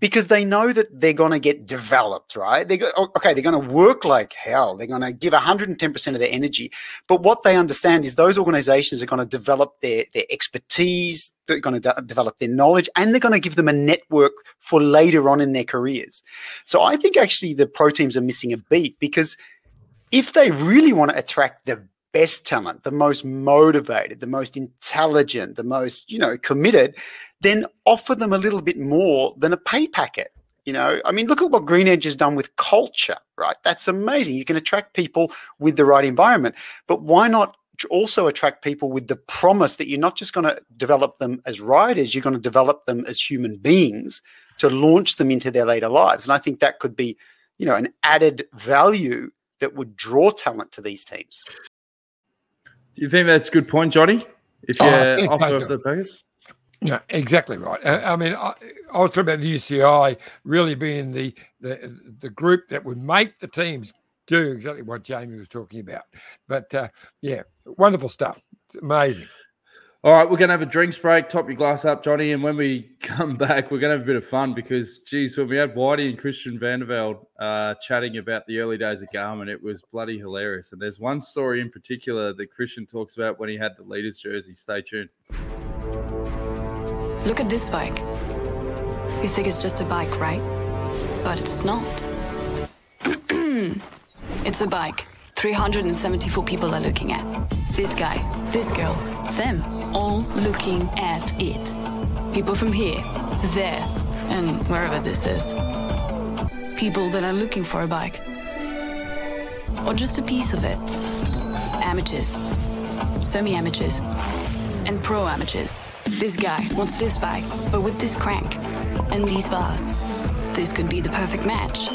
Because they know that they're going to get developed, right? They go, okay, they're going to work like hell. They're going to give one hundred ten percent of their energy. But what they understand is those organizations are going to develop their, their expertise, they're going to de- develop their knowledge, and they're going to give them a network for later on in their careers. So I think actually the pro teams are missing a beat, because if they really want to attract the best talent, the most motivated, the most intelligent, the most, you know, committed, then offer them a little bit more than a pay packet. You know, I mean, look at what GreenEdge has done with culture, right? That's amazing. You can attract people with the right environment, but why not also attract people with the promise that you're not just going to develop them as riders, you're going to develop them as human beings to launch them into their later lives. And I think that could be, you know, an added value that would draw talent to these teams. Do you think that's a good point, Johnny? If you oh, offer the package? No, exactly right. I, I mean, I, I was talking about the U C I really being the, the the group that would make the teams do exactly what Jamie was talking about. But, uh, yeah, wonderful stuff. It's amazing. All right, we're going to have a drinks break. Top your glass up, Johnny. And when we come back, we're going to have a bit of fun because, geez, when we had Whitey and Christian Vande Velde uh, chatting about the early days of Garmin, it was bloody hilarious. And there's one story in particular that Christian talks about when he had the leaders jersey. Stay tuned. Look at this bike. You think it's just a bike, right? But it's not. It's a bike. three hundred seventy-four people are looking at. This guy, this girl, them, all looking at it. People from here, there, and wherever this is. People that are looking for a bike. Or just a piece of it. Amateurs, semi-amateurs, and pro-amateurs. This guy wants this bike, but with this crank and these bars. This could be the perfect match,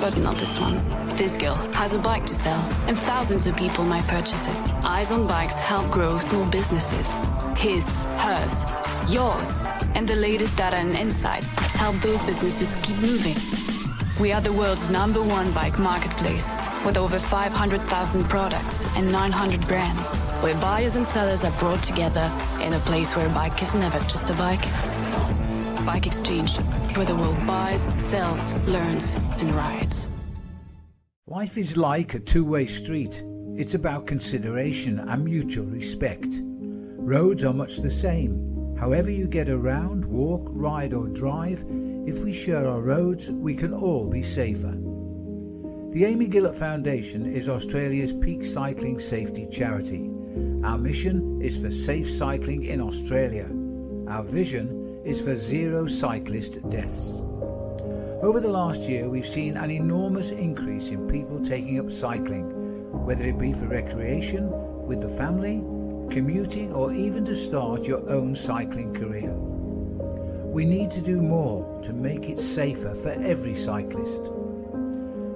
but not this one. This girl has a bike to sell, and thousands of people might purchase it. Eyes on Bikes help grow small businesses. His, hers, yours, and the latest data and insights help those businesses keep moving. We are the world's number one bike marketplace, with over five hundred thousand products and nine hundred brands, where buyers and sellers are brought together in a place where a bike is never just a bike. Bike Exchange, where the world buys, sells, learns, and rides. Life is like a two-way street. It's about consideration and mutual respect. Roads are much the same. However you get around, walk, ride, or drive, if we share our roads, we can all be safer. The Amy Gillett Foundation is Australia's peak cycling safety charity. Our mission is for safe cycling in Australia. Our vision is for zero cyclist deaths. Over the last year, we've seen an enormous increase in people taking up cycling, whether it be for recreation, with the family, commuting, or even to start your own cycling career. We need to do more to make it safer for every cyclist.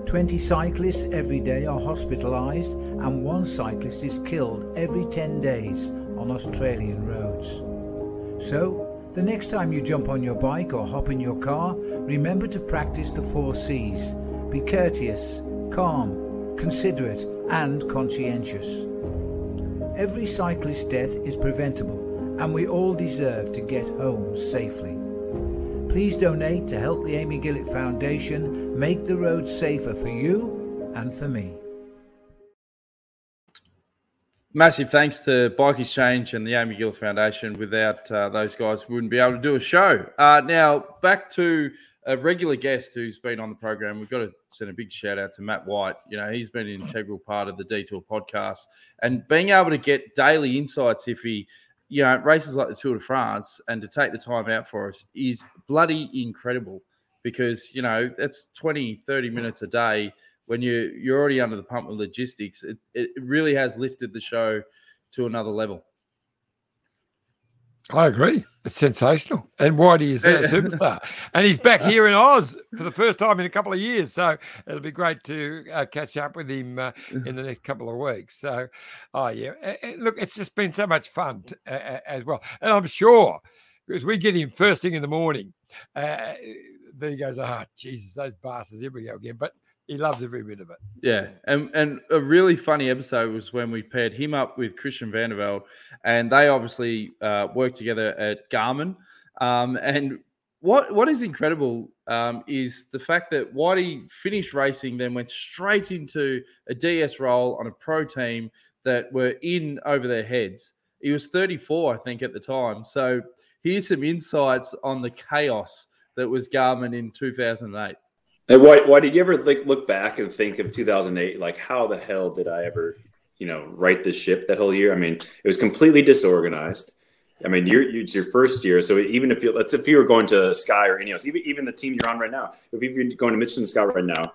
twenty cyclists every day are hospitalised, and one cyclist is killed every ten days on Australian roads. So, the next time you jump on your bike or hop in your car, remember to practice the four C's. Be courteous, calm, considerate and conscientious. Every cyclist's death is preventable and we all deserve to get home safely. Please donate to help the Amy Gillett Foundation make the roads safer for you and for me. Massive thanks to Bike Exchange and the Amy Gillett Foundation. Without uh, those guys, we wouldn't be able to do a show. Uh, now, back to a regular guest who's been on the program. We've got to send a big shout out to Matt White. You know, he's been an integral part of the Detour podcast. And being able to get daily insights if he, you know, races like the Tour de France and to take the time out for us is bloody incredible because, you know, that's twenty, thirty minutes a day. When you, you're already under the pump with logistics, it, it really has lifted the show to another level. I agree. It's sensational. And Whitey is a superstar. And he's back here in Oz for the first time in a couple of years. So it'll be great to uh, catch up with him uh, in the next couple of weeks. So, oh, yeah. And look, it's just been so much fun to, uh, as well. And I'm sure, because we get him first thing in the morning, uh, there he goes, oh, Jesus, those bastards, here we go again. But he loves every bit of it. Yeah, and and a really funny episode was when we paired him up with Christian Vande Velde, and they obviously uh, work together at Garmin. Um, and what what is incredible um, is the fact that Whitey finished racing, then went straight into a D S role on a pro team that were in over their heads. He was thirty-four, I think, at the time. So here's some insights on the chaos that was Garmin in two thousand eight. And why, why did you ever like look back and think of two thousand eight? Like, how the hell did I ever, you know, right this ship that whole year? I mean, it was completely disorganized. I mean, you're, it's your first year. So even if you, let's if you were going to Sky or Ineos, even, even the team you're on right now, if you're going to Mitchelton Sky right now,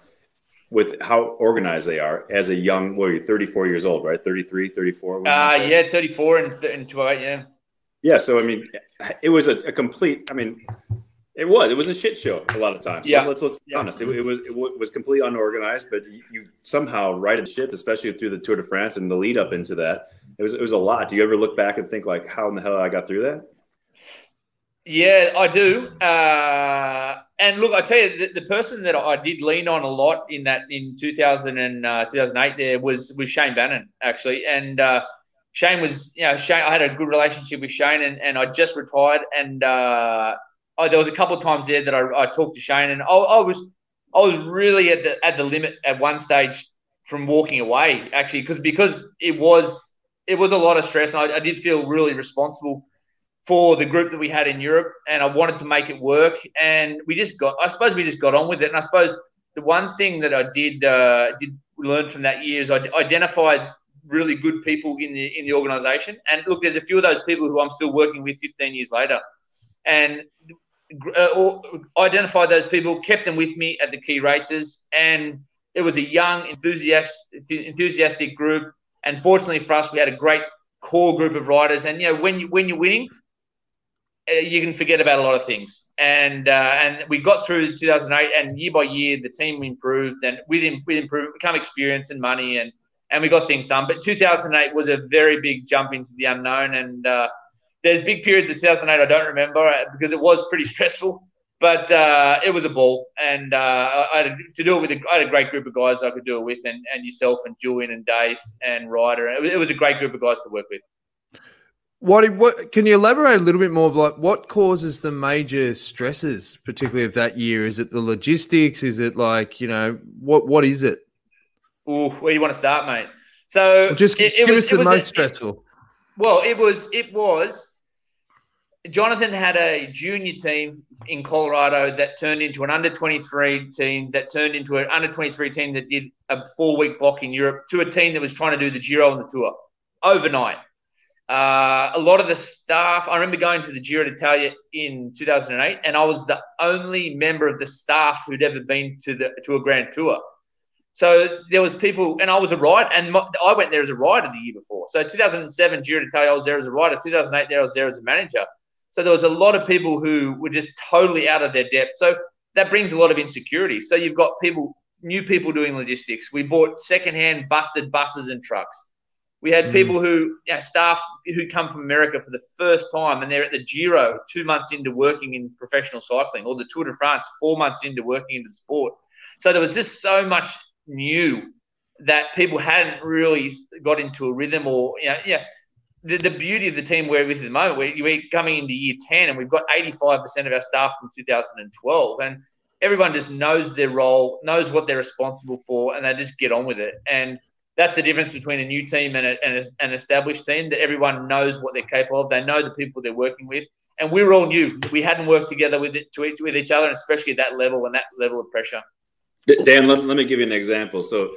with how organized they are as a young, well, you're thirty-four years old, right? thirty-three, thirty-four. Uh, yeah, thirty-four and, and two eight, yeah. Yeah. So, I mean, it was a, a complete, I mean, It was. It was a shit show a lot of times. Yeah. Let's let's be yeah. honest. It, it was it was completely unorganized, but you, you somehow righted ship, especially through the Tour de France and the lead up into that. It was it was a lot. Do you ever look back and think like, how in the hell I got through that? Yeah, I do. Uh, and look, I tell you, the, the person that I did lean on a lot in that in two thousand and uh, two thousand eight there was was Shane Bannon actually, and uh, Shane was you know Shane. I had a good relationship with Shane, and, and I just retired and. Uh, Oh, there was a couple of times there that I, I talked to Shane, and I, I was I was really at the at the limit at one stage from walking away actually, because because it was it was a lot of stress, and I, I did feel really responsible for the group that we had in Europe, and I wanted to make it work, and we just got I suppose we just got on with it, and I suppose the one thing that I did uh, did learn from that year is I identified really good people in the in the organisation, and look, there's a few of those people who I'm still working with fifteen years later. And uh, or identified those people, kept them with me at the key races, and it was a young, enthusiastic, enthusiastic group. And fortunately for us, we had a great core group of riders. And you know, when you when you're winning, uh, you can forget about a lot of things. And uh, and we got through two thousand eight, and year by year, the team improved, and with with improvement come experience and money, and and we got things done. But two thousand eight was a very big jump into the unknown, and. Uh, There's big periods of two thousand eight I don't remember because it was pretty stressful, but uh, it was a ball. And uh, I had to do it with a, I had a great group of guys I could do it with, and, and yourself and Julian and Dave and Ryder. It was, it was a great group of guys to work with. What, what can you elaborate a little bit more? Like, what causes the major stresses, particularly of that year? Is it the logistics? Is it like you know what what is it? Ooh, where do you want to start, mate? So well, just it, give it was, us the most a, stressful. It, well, it was it was. Jonathan had a junior team in Colorado that turned into an under twenty-three team that turned into an under twenty-three team that did a four-week block in Europe to a team that was trying to do the Giro and the Tour overnight. Uh, a lot of the staff – I remember going to the Giro d'Italia in two thousand eight, and I was the only member of the staff who'd ever been to the to a Grand Tour. So there was people – and I was a rider, and my, I went there as a rider the year before. So two thousand seven, Giro d'Italia, I was there as a rider. two thousand eight, there I was there as a manager. So there was a lot of people who were just totally out of their depth. So that brings a lot of insecurity. So you've got people, new people doing logistics. We bought secondhand busted buses and trucks. We had mm. people who, you know, staff who come from America for the first time, and they're at the Giro two months into working in professional cycling, or the Tour de France four months into working into the sport. So there was just so much new that people hadn't really got into a rhythm, or, you know, yeah. The, the beauty of the team we're with at the moment, we're, we're coming into year ten, and we've got eighty-five percent of our staff from two thousand twelve, and everyone just knows their role, knows what they're responsible for, and they just get on with it. And that's the difference between a new team and, a, and a, an established team, that everyone knows what they're capable of. They know the people they're working with, and we're all new. We hadn't worked together with it, to each, with each other, and especially at that level and that level of pressure. Dan, let, let me give you an example. So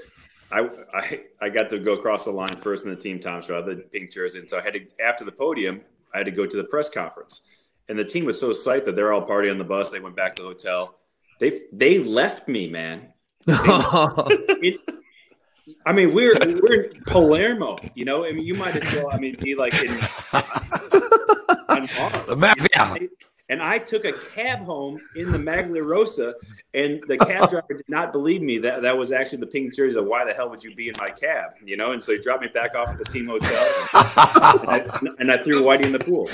I, I I got to go across the line first in the team time trial, the pink jersey. And so I had to, after the podium, I had to go to the press conference. And the team was so psyched that they're all partying on the bus. They went back to the hotel. They they left me, man. They, it, I mean, we're we're in Palermo, you know. I mean, you might as well, I mean, be like in, on Mars, the mafia. And I took a cab home in the Magliarosa, and the cab driver did not believe me that that was actually the pink jersey. Of why the hell would you be in my cab, you know? And so he dropped me back off at the team hotel, and I, and I threw Whitey in the pool.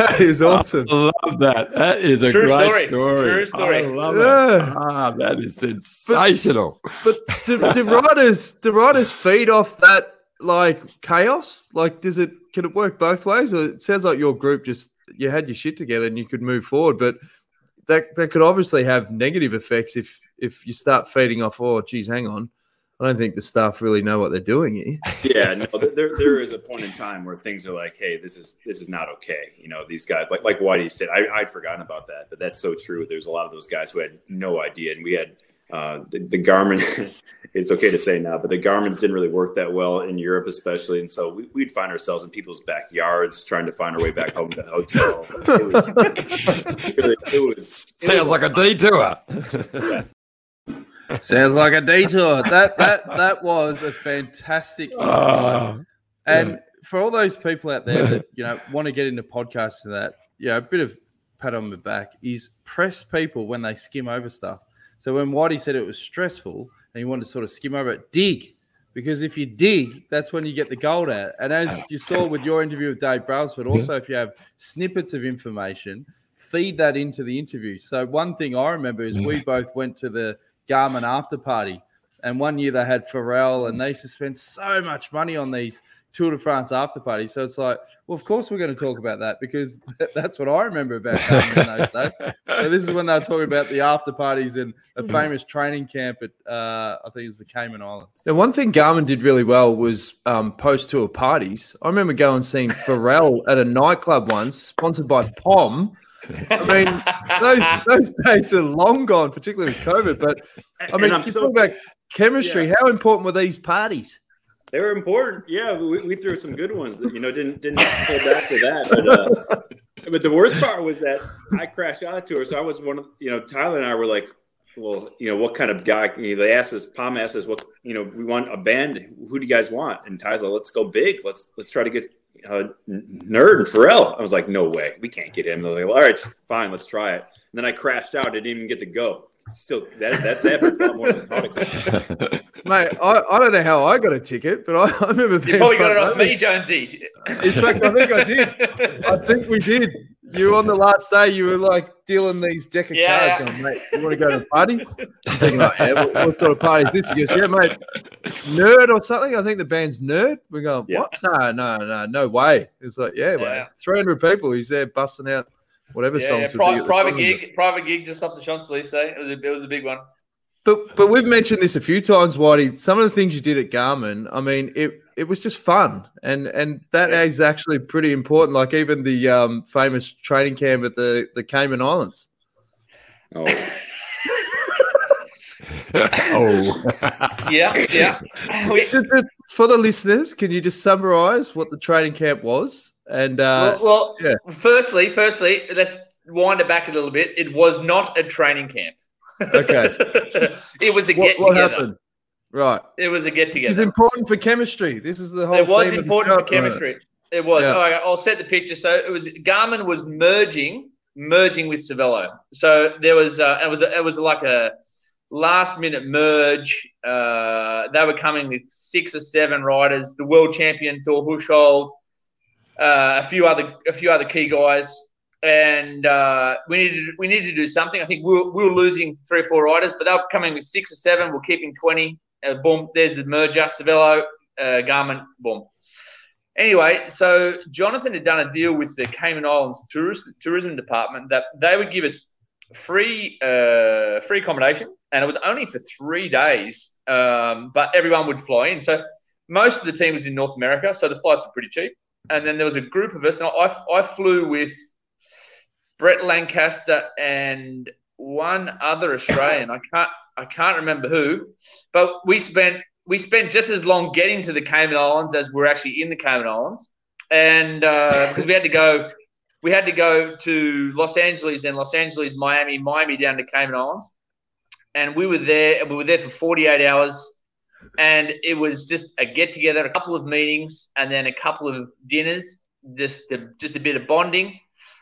That is awesome. I love that. That is a True great story. story. True story. I love yeah. it. Ah, that is sensational. But, but do, do riders do riders feed off that? Like chaos, like does it can it work both ways? Or it sounds like your group just you had your shit together and you could move forward, but that that could obviously have negative effects if if you start feeding off. Oh, geez, hang on, I don't think the staff really know what they're doing here. Yeah, no, there there is a point in time where things are like, hey, this is this is not okay. You know, these guys, like like Whitey said, I, I'd forgotten about that, but that's so true. There's a lot of those guys who had no idea, and we had. Uh, the, the Garmin, it's okay to say now, but the Garmins didn't really work that well in Europe, especially. And so we, we'd find ourselves in people's backyards trying to find our way back home to the hotel. Like, it was, it, it was, it Sounds was like a detour. Yeah. Sounds like a detour. That that that was a fantastic insight. Oh, and yeah. For all those people out there that, you know, want to get into podcasts and that, you know, a bit of pat on the back is press people when they skim over stuff. So when Whitey said it was stressful and you wanted to sort of skim over it, dig. Because if you dig, that's when you get the gold out. And as you saw with your interview with Dave Brailsford, also if you have snippets of information, feed that into the interview. So one thing I remember is we both went to the Garmin after party. And one year they had Pharrell, and they used to spend so much money on these Tour de France after party. So it's like, well, of course we're going to talk about that because that's what I remember about Garmin in those days. So this is when they were talking about the after parties and a famous training camp at, uh, I think it was the Cayman Islands. Now, one thing Garmin did really well was um, post-tour parties. I remember going and seeing Pharrell at a nightclub once, sponsored by P O M. I mean, those, those days are long gone, particularly with COVID. But, I mean, if you talk about chemistry, yeah. How important were these parties? They were important. Yeah, we, we threw some good ones that, you know, didn't didn't pull back to that. But, uh, but the worst part was that I crashed out of tour. So I was one of, you know, Tyler and I were like, well, you know, what kind of guy? You know, they asked us, Pom asked us, what, you know, we want a band. Who do you guys want? And Tyler's like, let's go big. Let's let's try to get uh, Nerd and Pharrell. I was like, no way. We can't get him. They're like, well, all right, fine, let's try it. And then I crashed out. I didn't even get to go. Still, that that happens a lot more than I Mate, I, I don't know how I got a ticket, but I, I remember being. You probably got it off me, Jonesy. In fact, I think I did. I think we did. You were on the last day, you were like dealing these deck of yeah. cars, going, mate, you want to go to a party? I'm thinking, like, yeah, what, what sort of party is this? He goes, yeah, mate, Nerd or something. I think the band's Nerd. We're going, what? Yeah. No, no, no, no way. It's like, yeah, yeah. mate, three hundred people. He's there busting out whatever yeah, songs. Yeah, pri- would be private gig, but... private gig just off the Champs-Élysées. It was a, it was a big one. But but we've mentioned this a few times, Whitey. Some of the things you did at Garmin, I mean, it it was just fun, and and that yeah. is actually pretty important. Like even the um, famous training camp at the, the Cayman Islands. Oh. oh. yeah, yeah. We... Just, just for the listeners, can you just summarise what the training camp was? And uh, well, well yeah. firstly, firstly, let's wind it back a little bit. It was not a training camp. Okay. It was a get what, what together. Happened? Right. It was a get together. It's important for chemistry. This is the whole thing. It was important for chemistry. It was. Yeah. All right, I'll set the picture. So it was Garmin was merging merging with Cervelo. So there was uh, it was it was like a last minute merge. Uh, they were coming with six or seven riders, the world champion Thor Hushold, uh, a few other a few other key guys, and uh, we needed we needed to do something. I think we were, we were losing three or four riders, but they were coming with six or seven. We're keeping twenty. Uh, boom, there's the merger. Cervelo, uh, Garmin, boom. Anyway, so Jonathan had done a deal with the Cayman Islands tourist, tourism department that they would give us free uh, free accommodation, and it was only for three days, um, but everyone would fly in. So most of the team was in North America, so the flights were pretty cheap. And then there was a group of us, and I, I flew with Brett Lancaster and one other Australian. I can't I can't remember who, but we spent – We spent just as long getting to the Cayman Islands as we're actually in the Cayman Islands, and uh, because we had to go, we had to go to Los Angeles, then Los Angeles, Miami, Miami down to Cayman Islands, and we were there. We were there for forty-eight hours, and it was just a get together, a couple of meetings, and then a couple of dinners, just a, just a bit of bonding.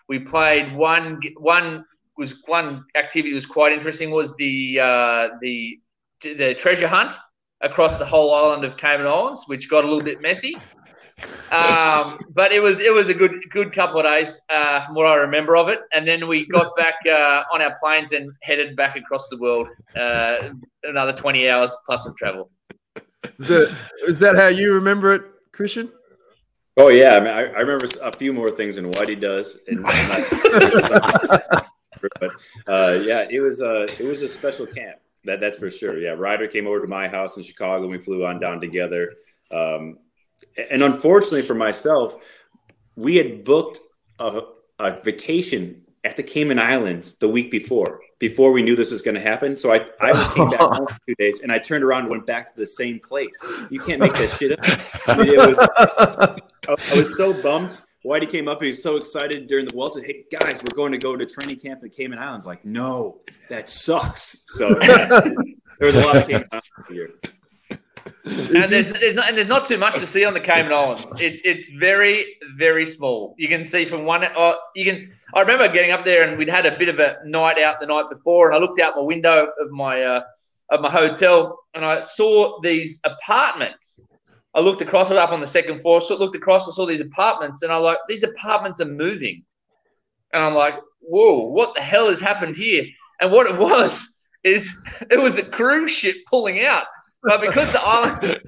We played one one was one activity that was quite interesting was the uh, the the treasure hunt across the whole island of Cayman Islands, which got a little bit messy. Um, but it was it was a good good couple of days uh, from what I remember of it. And then we got back uh, on our planes and headed back across the world, uh, another twenty hours plus of travel. Is that, is that how you remember it, Christian? Oh, yeah. I mean, I, I remember a few more things than Whitey does. And, and I, but, uh, yeah, it was, a, it was a special camp. That that's for sure. Yeah, Ryder came over to my house in Chicago. We flew on down together. Um, and unfortunately for myself, we had booked a, a vacation at the Cayman Islands the week before, before we knew this was going to happen. So I, I came back home for two days, and I turned around and went back to the same place. You can't make that shit up. I mean, it was, I, I was so bummed. Whitey came up and he's so excited during the welter. Hey guys, we're going to go to training camp in the Cayman Islands. Like, no, that sucks. So yeah, there was a lot of Cayman Islands here. And there's, there's not and there's not too much to see on the Cayman Islands. It, it's very very small. You can see from one. Uh, you can. I remember getting up there and we'd had a bit of a night out the night before, and I looked out my window of my uh, of my hotel and I saw these apartments. I looked across it up on the second floor, so I looked across, I saw these apartments, and I'm like, these apartments are moving. And I'm like, whoa, what the hell has happened here? And what it was is it was a cruise ship pulling out. But because the island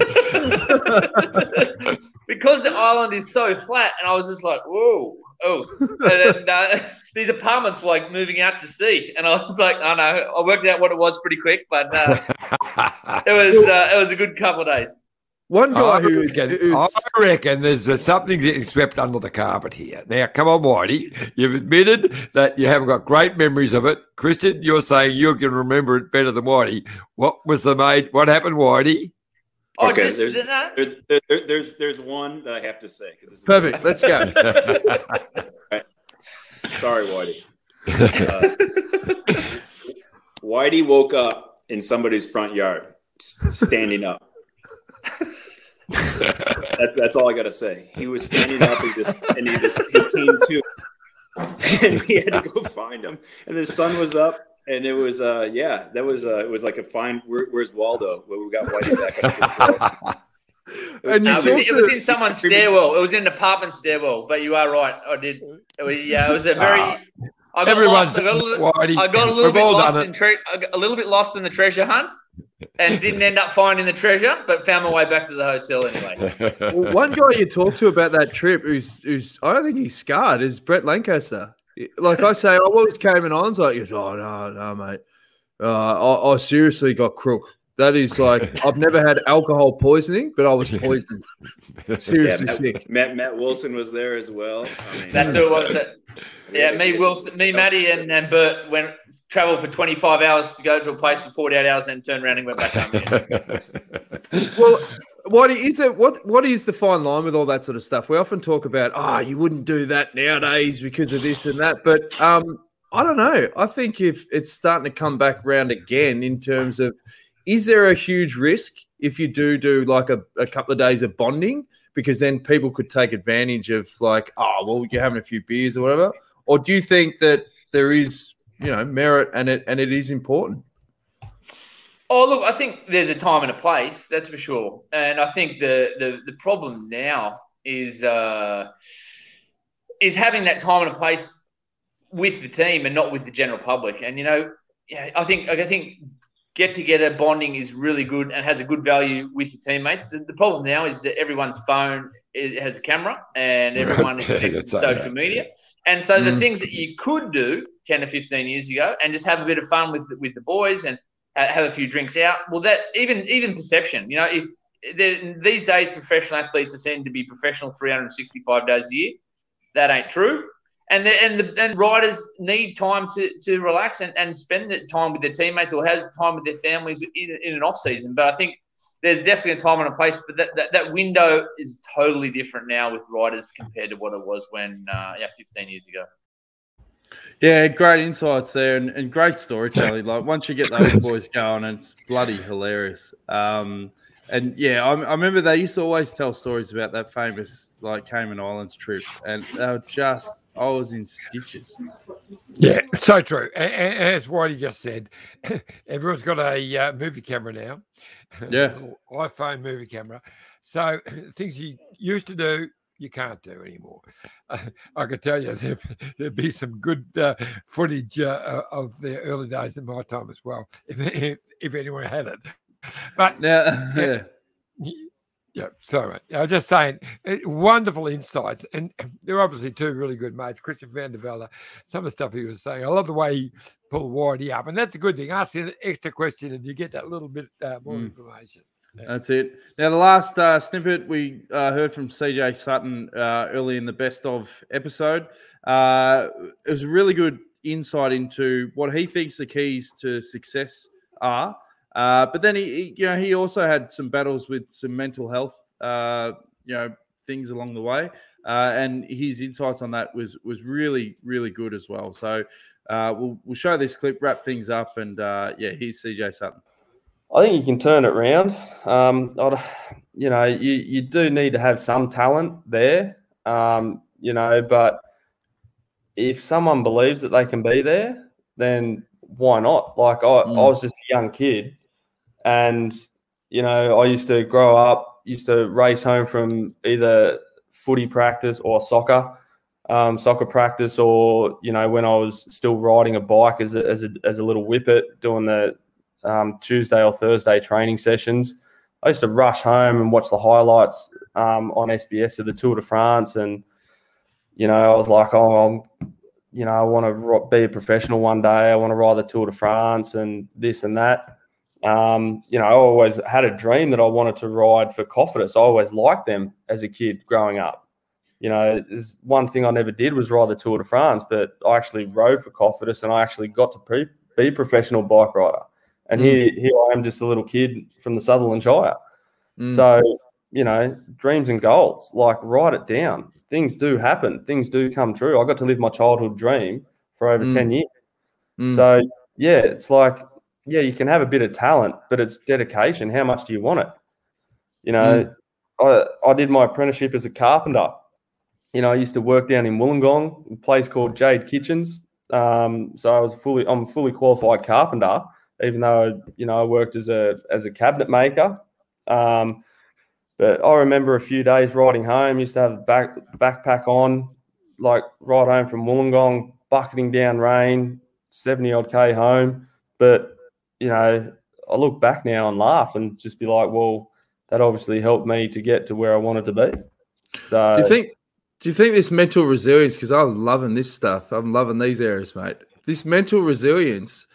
because the island is so flat, and I was just like, whoa, oh. And then, uh, these apartments were like moving out to sea. And I was like, I oh, know, I worked out what it was pretty quick, but uh, it was uh, it was a good couple of days. One guy I who reckon, who's, I reckon there's, there's something getting swept under the carpet here. Now, come on, Whitey. You've admitted that you haven't got great memories of it. Christian, you're saying you can remember it better than Whitey. What was the mate? What happened, Whitey? Oh, okay, just, there's, there's, there's, there's, there's one that I have to say. Cause this is perfect. Let's go. Right. Sorry, Whitey. Uh, Whitey woke up in somebody's front yard, standing up. that's that's all I gotta say. He was standing up and just and he just he came to, and we had to go find him. And the sun was up, and it was uh yeah that was uh it was like a fine where, where's Waldo? Where we got Whitey back. It was, and no, it, was, it was in someone's stairwell. It was in an apartment stairwell. But you are right. I did. It was, yeah, it was a very. Uh, I got lost. I got a little, I got a little bit lost in tre- I got a little bit lost in the treasure hunt. And didn't end up finding the treasure, but found my way back to the hotel anyway. Well, one guy you talked to about that trip, who's who's I don't think he's scarred, is Brett Lancaster. Like I say, I always came in on like, oh no, no, mate, uh, I, I seriously got crook. That is like I've never had alcohol poisoning, but I was poisoned. Seriously yeah, Matt, sick. Matt Matt Wilson was there as well. I mean, that's who it was. That, yeah, me Wilson, me Maddie, and and Bert went. Travel for twenty-five hours to go to a place for forty-eight hours, and then turn around and went back home again. Well, what is it? What what is the fine line with all that sort of stuff? We often talk about, ah, oh, you wouldn't do that nowadays because of this and that, but um, I don't know. I think if it's starting to come back round again in terms of, is there a huge risk if you do do like a, a couple of days of bonding, because then people could take advantage of like, oh, well, you're having a few beers or whatever, or do you think that there is? You know, merit and it and it is important. Oh, look, I think there's a time and a place, that's for sure. And I think the the, the problem now is uh, is having that time and a place with the team and not with the general public. And, you know, yeah, I think I think get-together bonding is really good and has a good value with your teammates. The, the problem now is that everyone's phone it has a camera and everyone is connected to social media. And so mm. the things that you could do ten or fifteen years ago and just have a bit of fun with, with the boys and have a few drinks out, well, that even even perception, you know, if these days professional athletes are seen to be professional three hundred sixty-five days a year, that ain't true. And the, and the, and riders need time to, to relax and, and spend the time with their teammates or have time with their families in, in an off season. But I think there's definitely a time and a place. But that, that, that window is totally different now with riders compared to what it was when uh, yeah, fifteen years ago. Yeah, great insights there and, and great storytelling. Like once you get those boys going, and it's bloody hilarious. Um, and yeah, I, I remember they used to always tell stories about that famous like Cayman Islands trip, and they were just I was in stitches. Yeah, so true. And, and as Whitey just said, everyone's got a uh, movie camera now. Yeah, a iPhone movie camera. So things you used to do, you can't do anymore. Uh, I can tell you there, there'd be some good uh, footage uh, of the early days in my time as well, if if, if anyone had it. But now, yeah, yeah, yeah, sorry, mate. I was just saying, it, wonderful insights, and they're obviously two really good mates. Christian Vande Velde, some of the stuff he was saying, I love the way he pulled Whitey up, and that's a good thing. Ask an extra question, and you get that little bit uh, more mm. information. Yeah. That's it. Now, the last uh, snippet we uh, heard from C J Sutton uh, early in the best of episode. Uh, it was a really good insight into what he thinks the keys to success are. Uh, but then he, he, you know, he also had some battles with some mental health, uh, you know, things along the way. Uh, and his insights on that was was really, really good as well. So uh, we'll we'll show this clip, wrap things up, and uh, yeah, here's C J Sutton. I think you can turn it around. Um, you know, you, you do need to have some talent there, um, you know, but if someone believes that they can be there, then why not? Like I, mm. I was just a young kid and, you know, I used to grow up, used to race home from either footy practice or soccer, um, soccer practice or, you know, when I was still riding a bike as a, as a, as a little whippet doing the Um, Tuesday or Thursday training sessions. I used to rush home and watch the highlights um, on S B S of the Tour de France, and you know I was like, oh, I'm, you know, I want to be a professional one day. I want to ride the Tour de France and this and that. Um, you know, I always had a dream that I wanted to ride for Cofidis. I always liked them as a kid growing up. You know, one thing I never did was ride the Tour de France, but I actually rode for Cofidis and I actually got to pre- be a professional bike rider. And mm. here, here I am, just a little kid from the Sutherland Shire. Mm. So, you know, dreams and goals, like write it down. Things do happen. Things do come true. I got to live my childhood dream for over mm. ten years. Mm. So, yeah, it's like, yeah, you can have a bit of talent, but it's dedication. How much do you want it? You know, mm. I, I did my apprenticeship as a carpenter. You know, I used to work down in Wollongong, a place called Jade Kitchens. Um, so I was fully, I'm a fully qualified carpenter. Even though, you know, I worked as a as a cabinet maker. Um, but I remember a few days riding home, used to have a back, backpack on, like ride home from Wollongong, bucketing down rain, seventy-odd K home. But, you know, I look back now and laugh and just be like, well, that obviously helped me to get to where I wanted to be. So, do you think, do you think this mental resilience, because I'm loving this stuff, I'm loving these areas, mate, this mental resilience...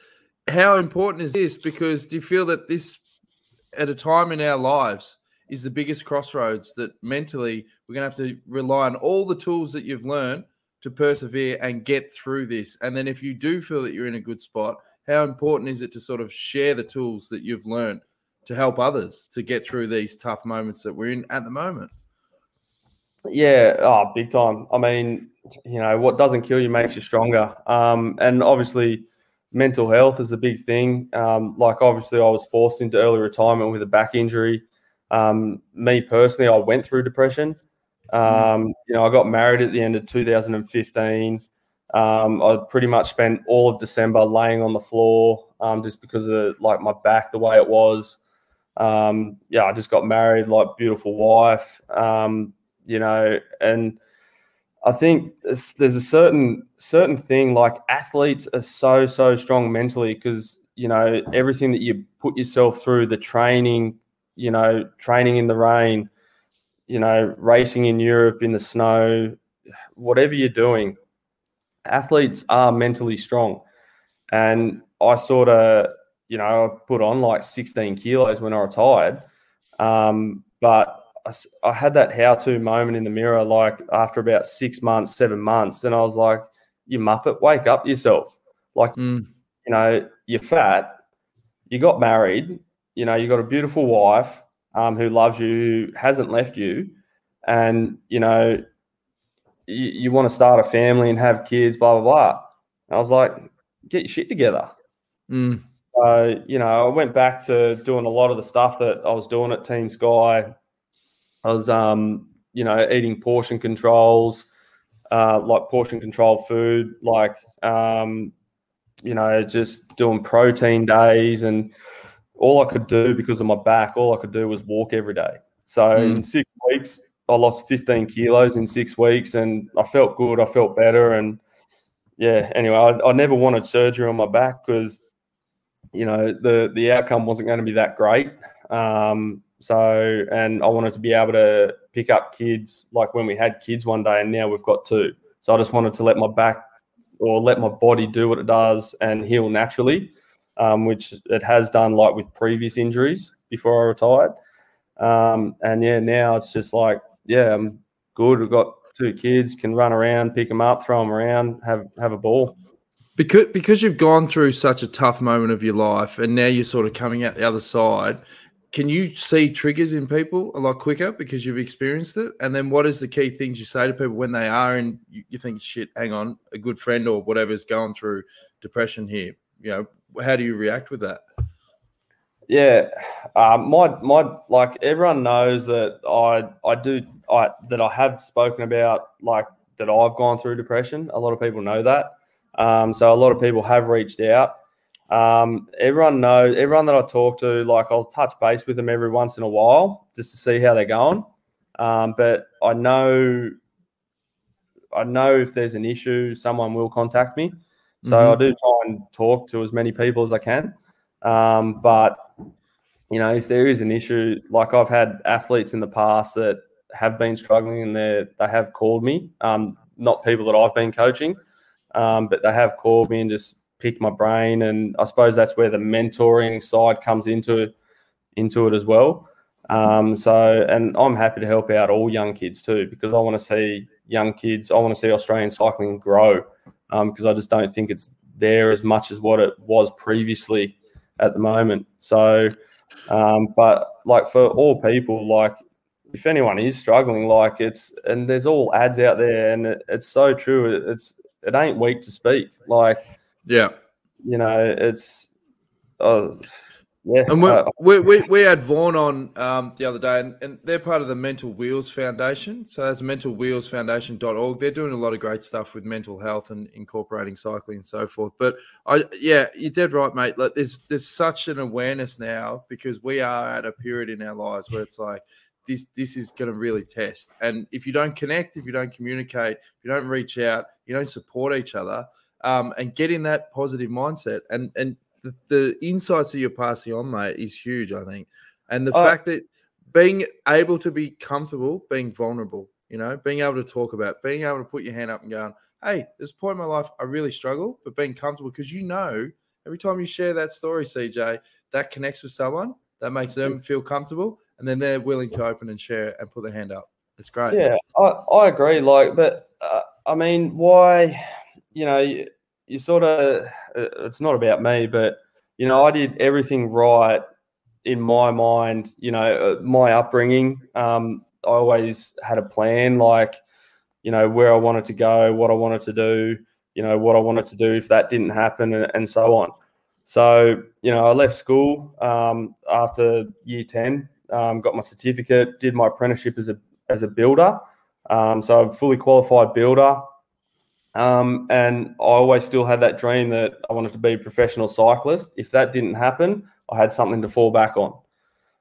How important is this? Because do you feel that this, at a time in our lives, is the biggest crossroads that mentally we're going to have to rely on all the tools that you've learned to persevere and get through this? And then if you do feel that you're in a good spot, how important is it to sort of share the tools that you've learned to help others to get through these tough moments that we're in at the moment? Yeah, oh, big time. I mean, you know, what doesn't kill you makes you stronger. Um, and obviously... mental health is a big thing. Um, like, obviously, I was forced into early retirement with a back injury. Um, me personally, I went through depression. Um, mm. You know, I got married at the end of two thousand fifteen. Um, I pretty much spent all of December laying on the floor, um, just because of the, like my back, the way it was. Um, yeah, I just got married, like beautiful wife, um, you know, and I think there's, there's a certain certain thing, like athletes are so, so strong mentally because, you know, everything that you put yourself through, the training, you know, training in the rain, you know, racing in Europe, in the snow, whatever you're doing, athletes are mentally strong. And I sort of, you know, I put on like sixteen kilos when I retired. Um, but I, I had that how-to moment in the mirror, like after about six months, seven months. And I was like, you muppet, wake up yourself. Like, mm. you know, you're fat, you got married, you know, you got a beautiful wife um, who loves you, who hasn't left you. And, you know, you, you want to start a family and have kids, blah, blah, blah. And I was like, get your shit together. Mm. So, you know, I went back to doing a lot of the stuff that I was doing at Team Sky. I was, um, you know, eating portion controls, uh, like portion control food, like, um, you know, just doing protein days. And all I could do because of my back, all I could do was walk every day. So mm. in six weeks, I lost fifteen kilos in six weeks and I felt good. I felt better. And, yeah, anyway, I, I never wanted surgery on my back because, you know, the the outcome wasn't going to be that great. Um, so, and I wanted to be able to pick up kids, like when we had kids one day, and now we've got two. So I just wanted to let my back or let my body do what it does and heal naturally, um, which it has done, like with previous injuries before I retired. Um, and, yeah, now it's just like, yeah, I'm good. We've got two kids, can run around, pick them up, throw them around, have, have a ball. Because because you've gone through such a tough moment of your life and now you're sort of coming out the other side, can you see triggers in people a lot quicker because you've experienced it? And then what is the key things you say to people when they are and you, you think, shit, hang on, a good friend or whatever's going through depression here? You know, how do you react with that? Yeah, uh, my my like everyone knows that I I do I that I have spoken about like that I've gone through depression. A lot of people know that. Um, so a lot of people have reached out. Um, everyone knows, everyone that I talk to, like I'll touch base with them every once in a while just to see how they're going. Um, but I know, I know if there's an issue, someone will contact me. So mm-hmm. I do try and talk to as many people as I can. Um, but you know, if there is an issue, like I've had athletes in the past that have been struggling and they they have called me, um, not people that I've been coaching. Um, but they have called me and just picked my brain, and I suppose that's where the mentoring side comes into into it as well. Um, so, and I'm happy to help out all young kids too, because I want to see young kids, I want to see Australian cycling grow, um, because I just don't think it's there as much as what it was previously at the moment. So, um, but like for all people, like if anyone is struggling, like it's, and there's all ads out there, and it, it's so true. It's It ain't weak to speak. Like, yeah, you know, it's, uh, yeah. And we, we, we, we had Vaughan on um, the other day, and, and they're part of the Mental Wheels Foundation. So that's mental wheels foundation dot org. They're doing a lot of great stuff with mental health and incorporating cycling and so forth. But, I yeah, you're dead right, mate. Like, there's, there's such an awareness now because we are at a period in our lives where it's like, This this is going to really test. And if you don't connect, if you don't communicate, if you don't reach out, you don't support each other, um, and get in that positive mindset. And and the, the insights that you're passing on, mate, is huge, I think. And the oh. fact that being able to be comfortable, being vulnerable, you know, being able to talk about, being able to put your hand up and going, hey, this point in my life, I really struggle, but being comfortable because you know every time you share that story, C J, that connects with someone, that makes them feel comfortable. And then they're willing to open and share and put their hand up. It's great. Yeah, I, I agree. Like, but uh, I mean, why, you know, you, you sort of, it's not about me, but, you know, I did everything right in my mind, you know, uh, my upbringing. Um, I always had a plan, like, you know, where I wanted to go, what I wanted to do, you know, what I wanted to do if that didn't happen and, and so on. So, you know, I left school um, after year ten. Um, got my certificate, did my apprenticeship as a as a builder. Um, so I'm fully qualified builder. Um, and I always still had that dream that I wanted to be a professional cyclist. If that didn't happen, I had something to fall back on.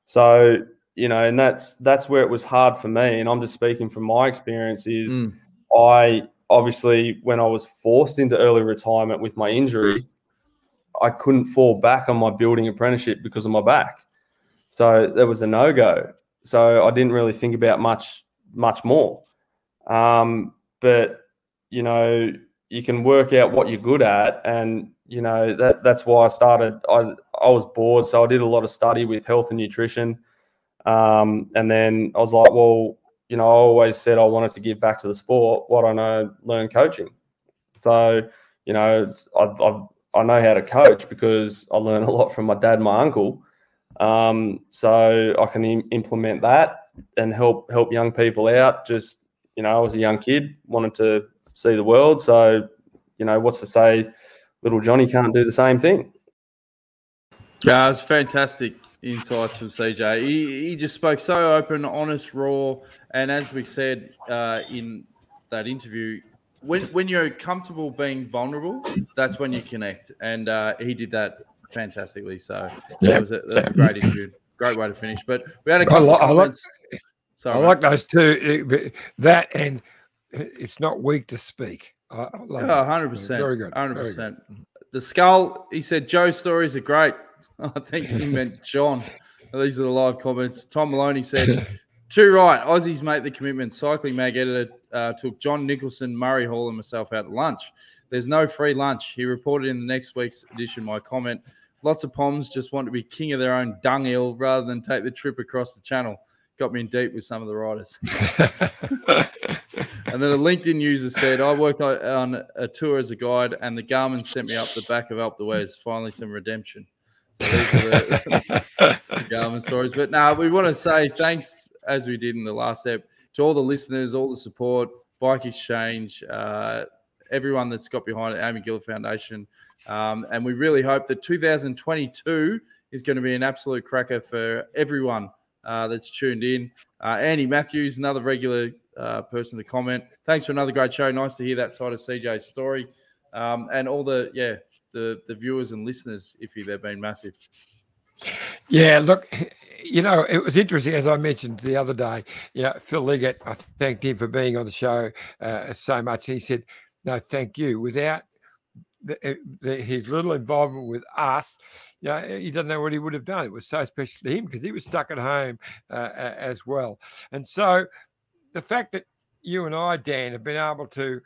So, you know, and that's that's where it was hard for me. And I'm just speaking from my experience is mm. I obviously, when I was forced into early retirement with my injury, I couldn't fall back on my building apprenticeship because of my back. So that was a no-go. So I didn't really think about much, much more. Um, but, you know, you can work out what you're good at. And, you know, that that's why I started. I, I was bored, so I did a lot of study with health and nutrition. Um, and then I was like, well, you know, I always said I wanted to give back to the sport. Why don't I learn coaching? So, you know, I, I, I know how to coach because I learned a lot from my dad and my uncle. Um, so I can im- implement that and help help young people out. Just, you know, I was a young kid, wanted to see the world. So, you know, what's to say little Johnny can't do the same thing? Yeah, it was fantastic insights from C J. He, he just spoke so open, honest, raw. And as we said uh, in that interview, when when you're comfortable being vulnerable, that's when you connect. And uh, he did that fantastically. So yeah. that was a, that was a great interview. Great way to finish. But we had a couple I like, of comments. I like, Sorry, I like those two. That and it's not weak to speak. I love it. Oh, one hundred percent. Very good. one hundred percent. Very good. The skull, he said, Joe's stories are great. I think he meant John. These are the live comments. Tom Maloney said, too right. Aussies make the commitment. Cycling Mag editor uh, took John Nicholson, Murray Hall and myself out to lunch. There's no free lunch. He reported in the next week's edition my comment, lots of Poms just want to be king of their own dunghill rather than take the trip across the channel. Got me in deep with some of the riders. And then a LinkedIn user said, I worked on a tour as a guide and the Garmin sent me up the back of Up the West. Finally, some redemption. So these are the, the Garmin stories. But no, we want to say thanks, as we did in the last step, to all the listeners, all the support, Bike Exchange, uh, everyone that's got behind it, Amy Giller Foundation. Um, and we really hope that two thousand twenty-two is going to be an absolute cracker for everyone uh, that's tuned in. Uh, Andy Matthews, another regular uh, person to comment. Thanks for another great show. Nice to hear that side of C J's story. Um, and all the, yeah, the, the viewers and listeners, Iffy, they've been massive. Yeah, look, you know, it was interesting, as I mentioned the other day, you know, Phil Liggett, I thanked him for being on the show uh, so much. He said, no, thank you. Without the, the, his little involvement with us, you know, he doesn't know what he would have done. It was so special to him because he was stuck at home uh, as well. And so the fact that you and I, Dan, have been able to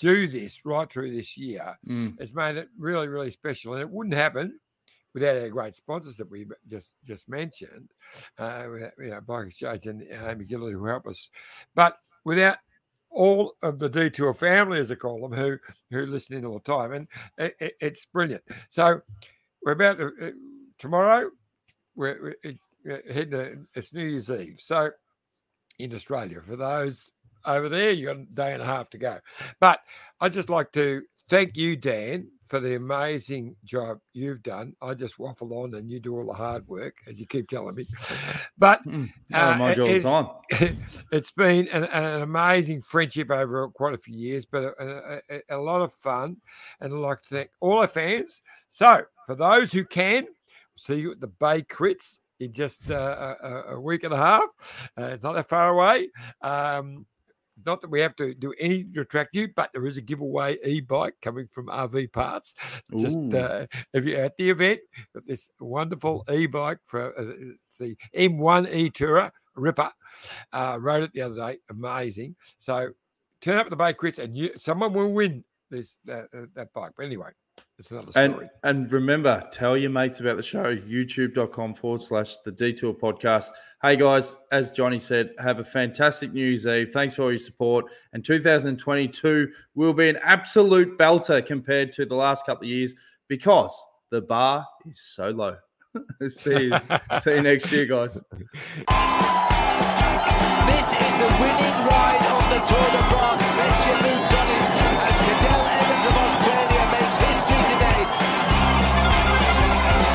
do this right through this year mm. has made it really, really special. And it wouldn't happen without our great sponsors that we just just mentioned, uh, you know, Bike Exchange and Amy Gillard, who help us. But without all of the Detour family, as I call them, who who listen in all the time, and it, it, it's brilliant. So we're about to, uh, tomorrow. We're, we're heading to, it's New Year's Eve, so in Australia for those over there, you got a day and a half to go. But I'd just like to thank you, Dan, for the amazing job you've done. I just waffle on and you do all the hard work, as you keep telling me. But mm, uh, my job it's, on. it's been an, an amazing friendship over quite a few years, but a, a, a lot of fun. And I'd like to thank all our fans. So for those who can, see you at the Bay Crits in just uh, a, a week and a half. Uh, it's not that far away. Um Not that we have to do anything to attract you, but there is a giveaway e-bike coming from R V Parts. Just uh, if you're at the event, this wonderful e-bike for uh, it's the M one e-tourer Ripper uh, rode it the other day. Amazing! So turn up at the Bay Crits, and you, someone will win this uh, uh, that bike. But anyway, it's another story. And, and remember, tell your mates about the show. YouTube.com forward slash the Detour Podcast. Hey guys, as Johnny said, have a fantastic New Year's Eve. Thanks for all your support. And two thousand twenty-two will be an absolute belter compared to the last couple of years because the bar is so low. see, you, see you next year, guys.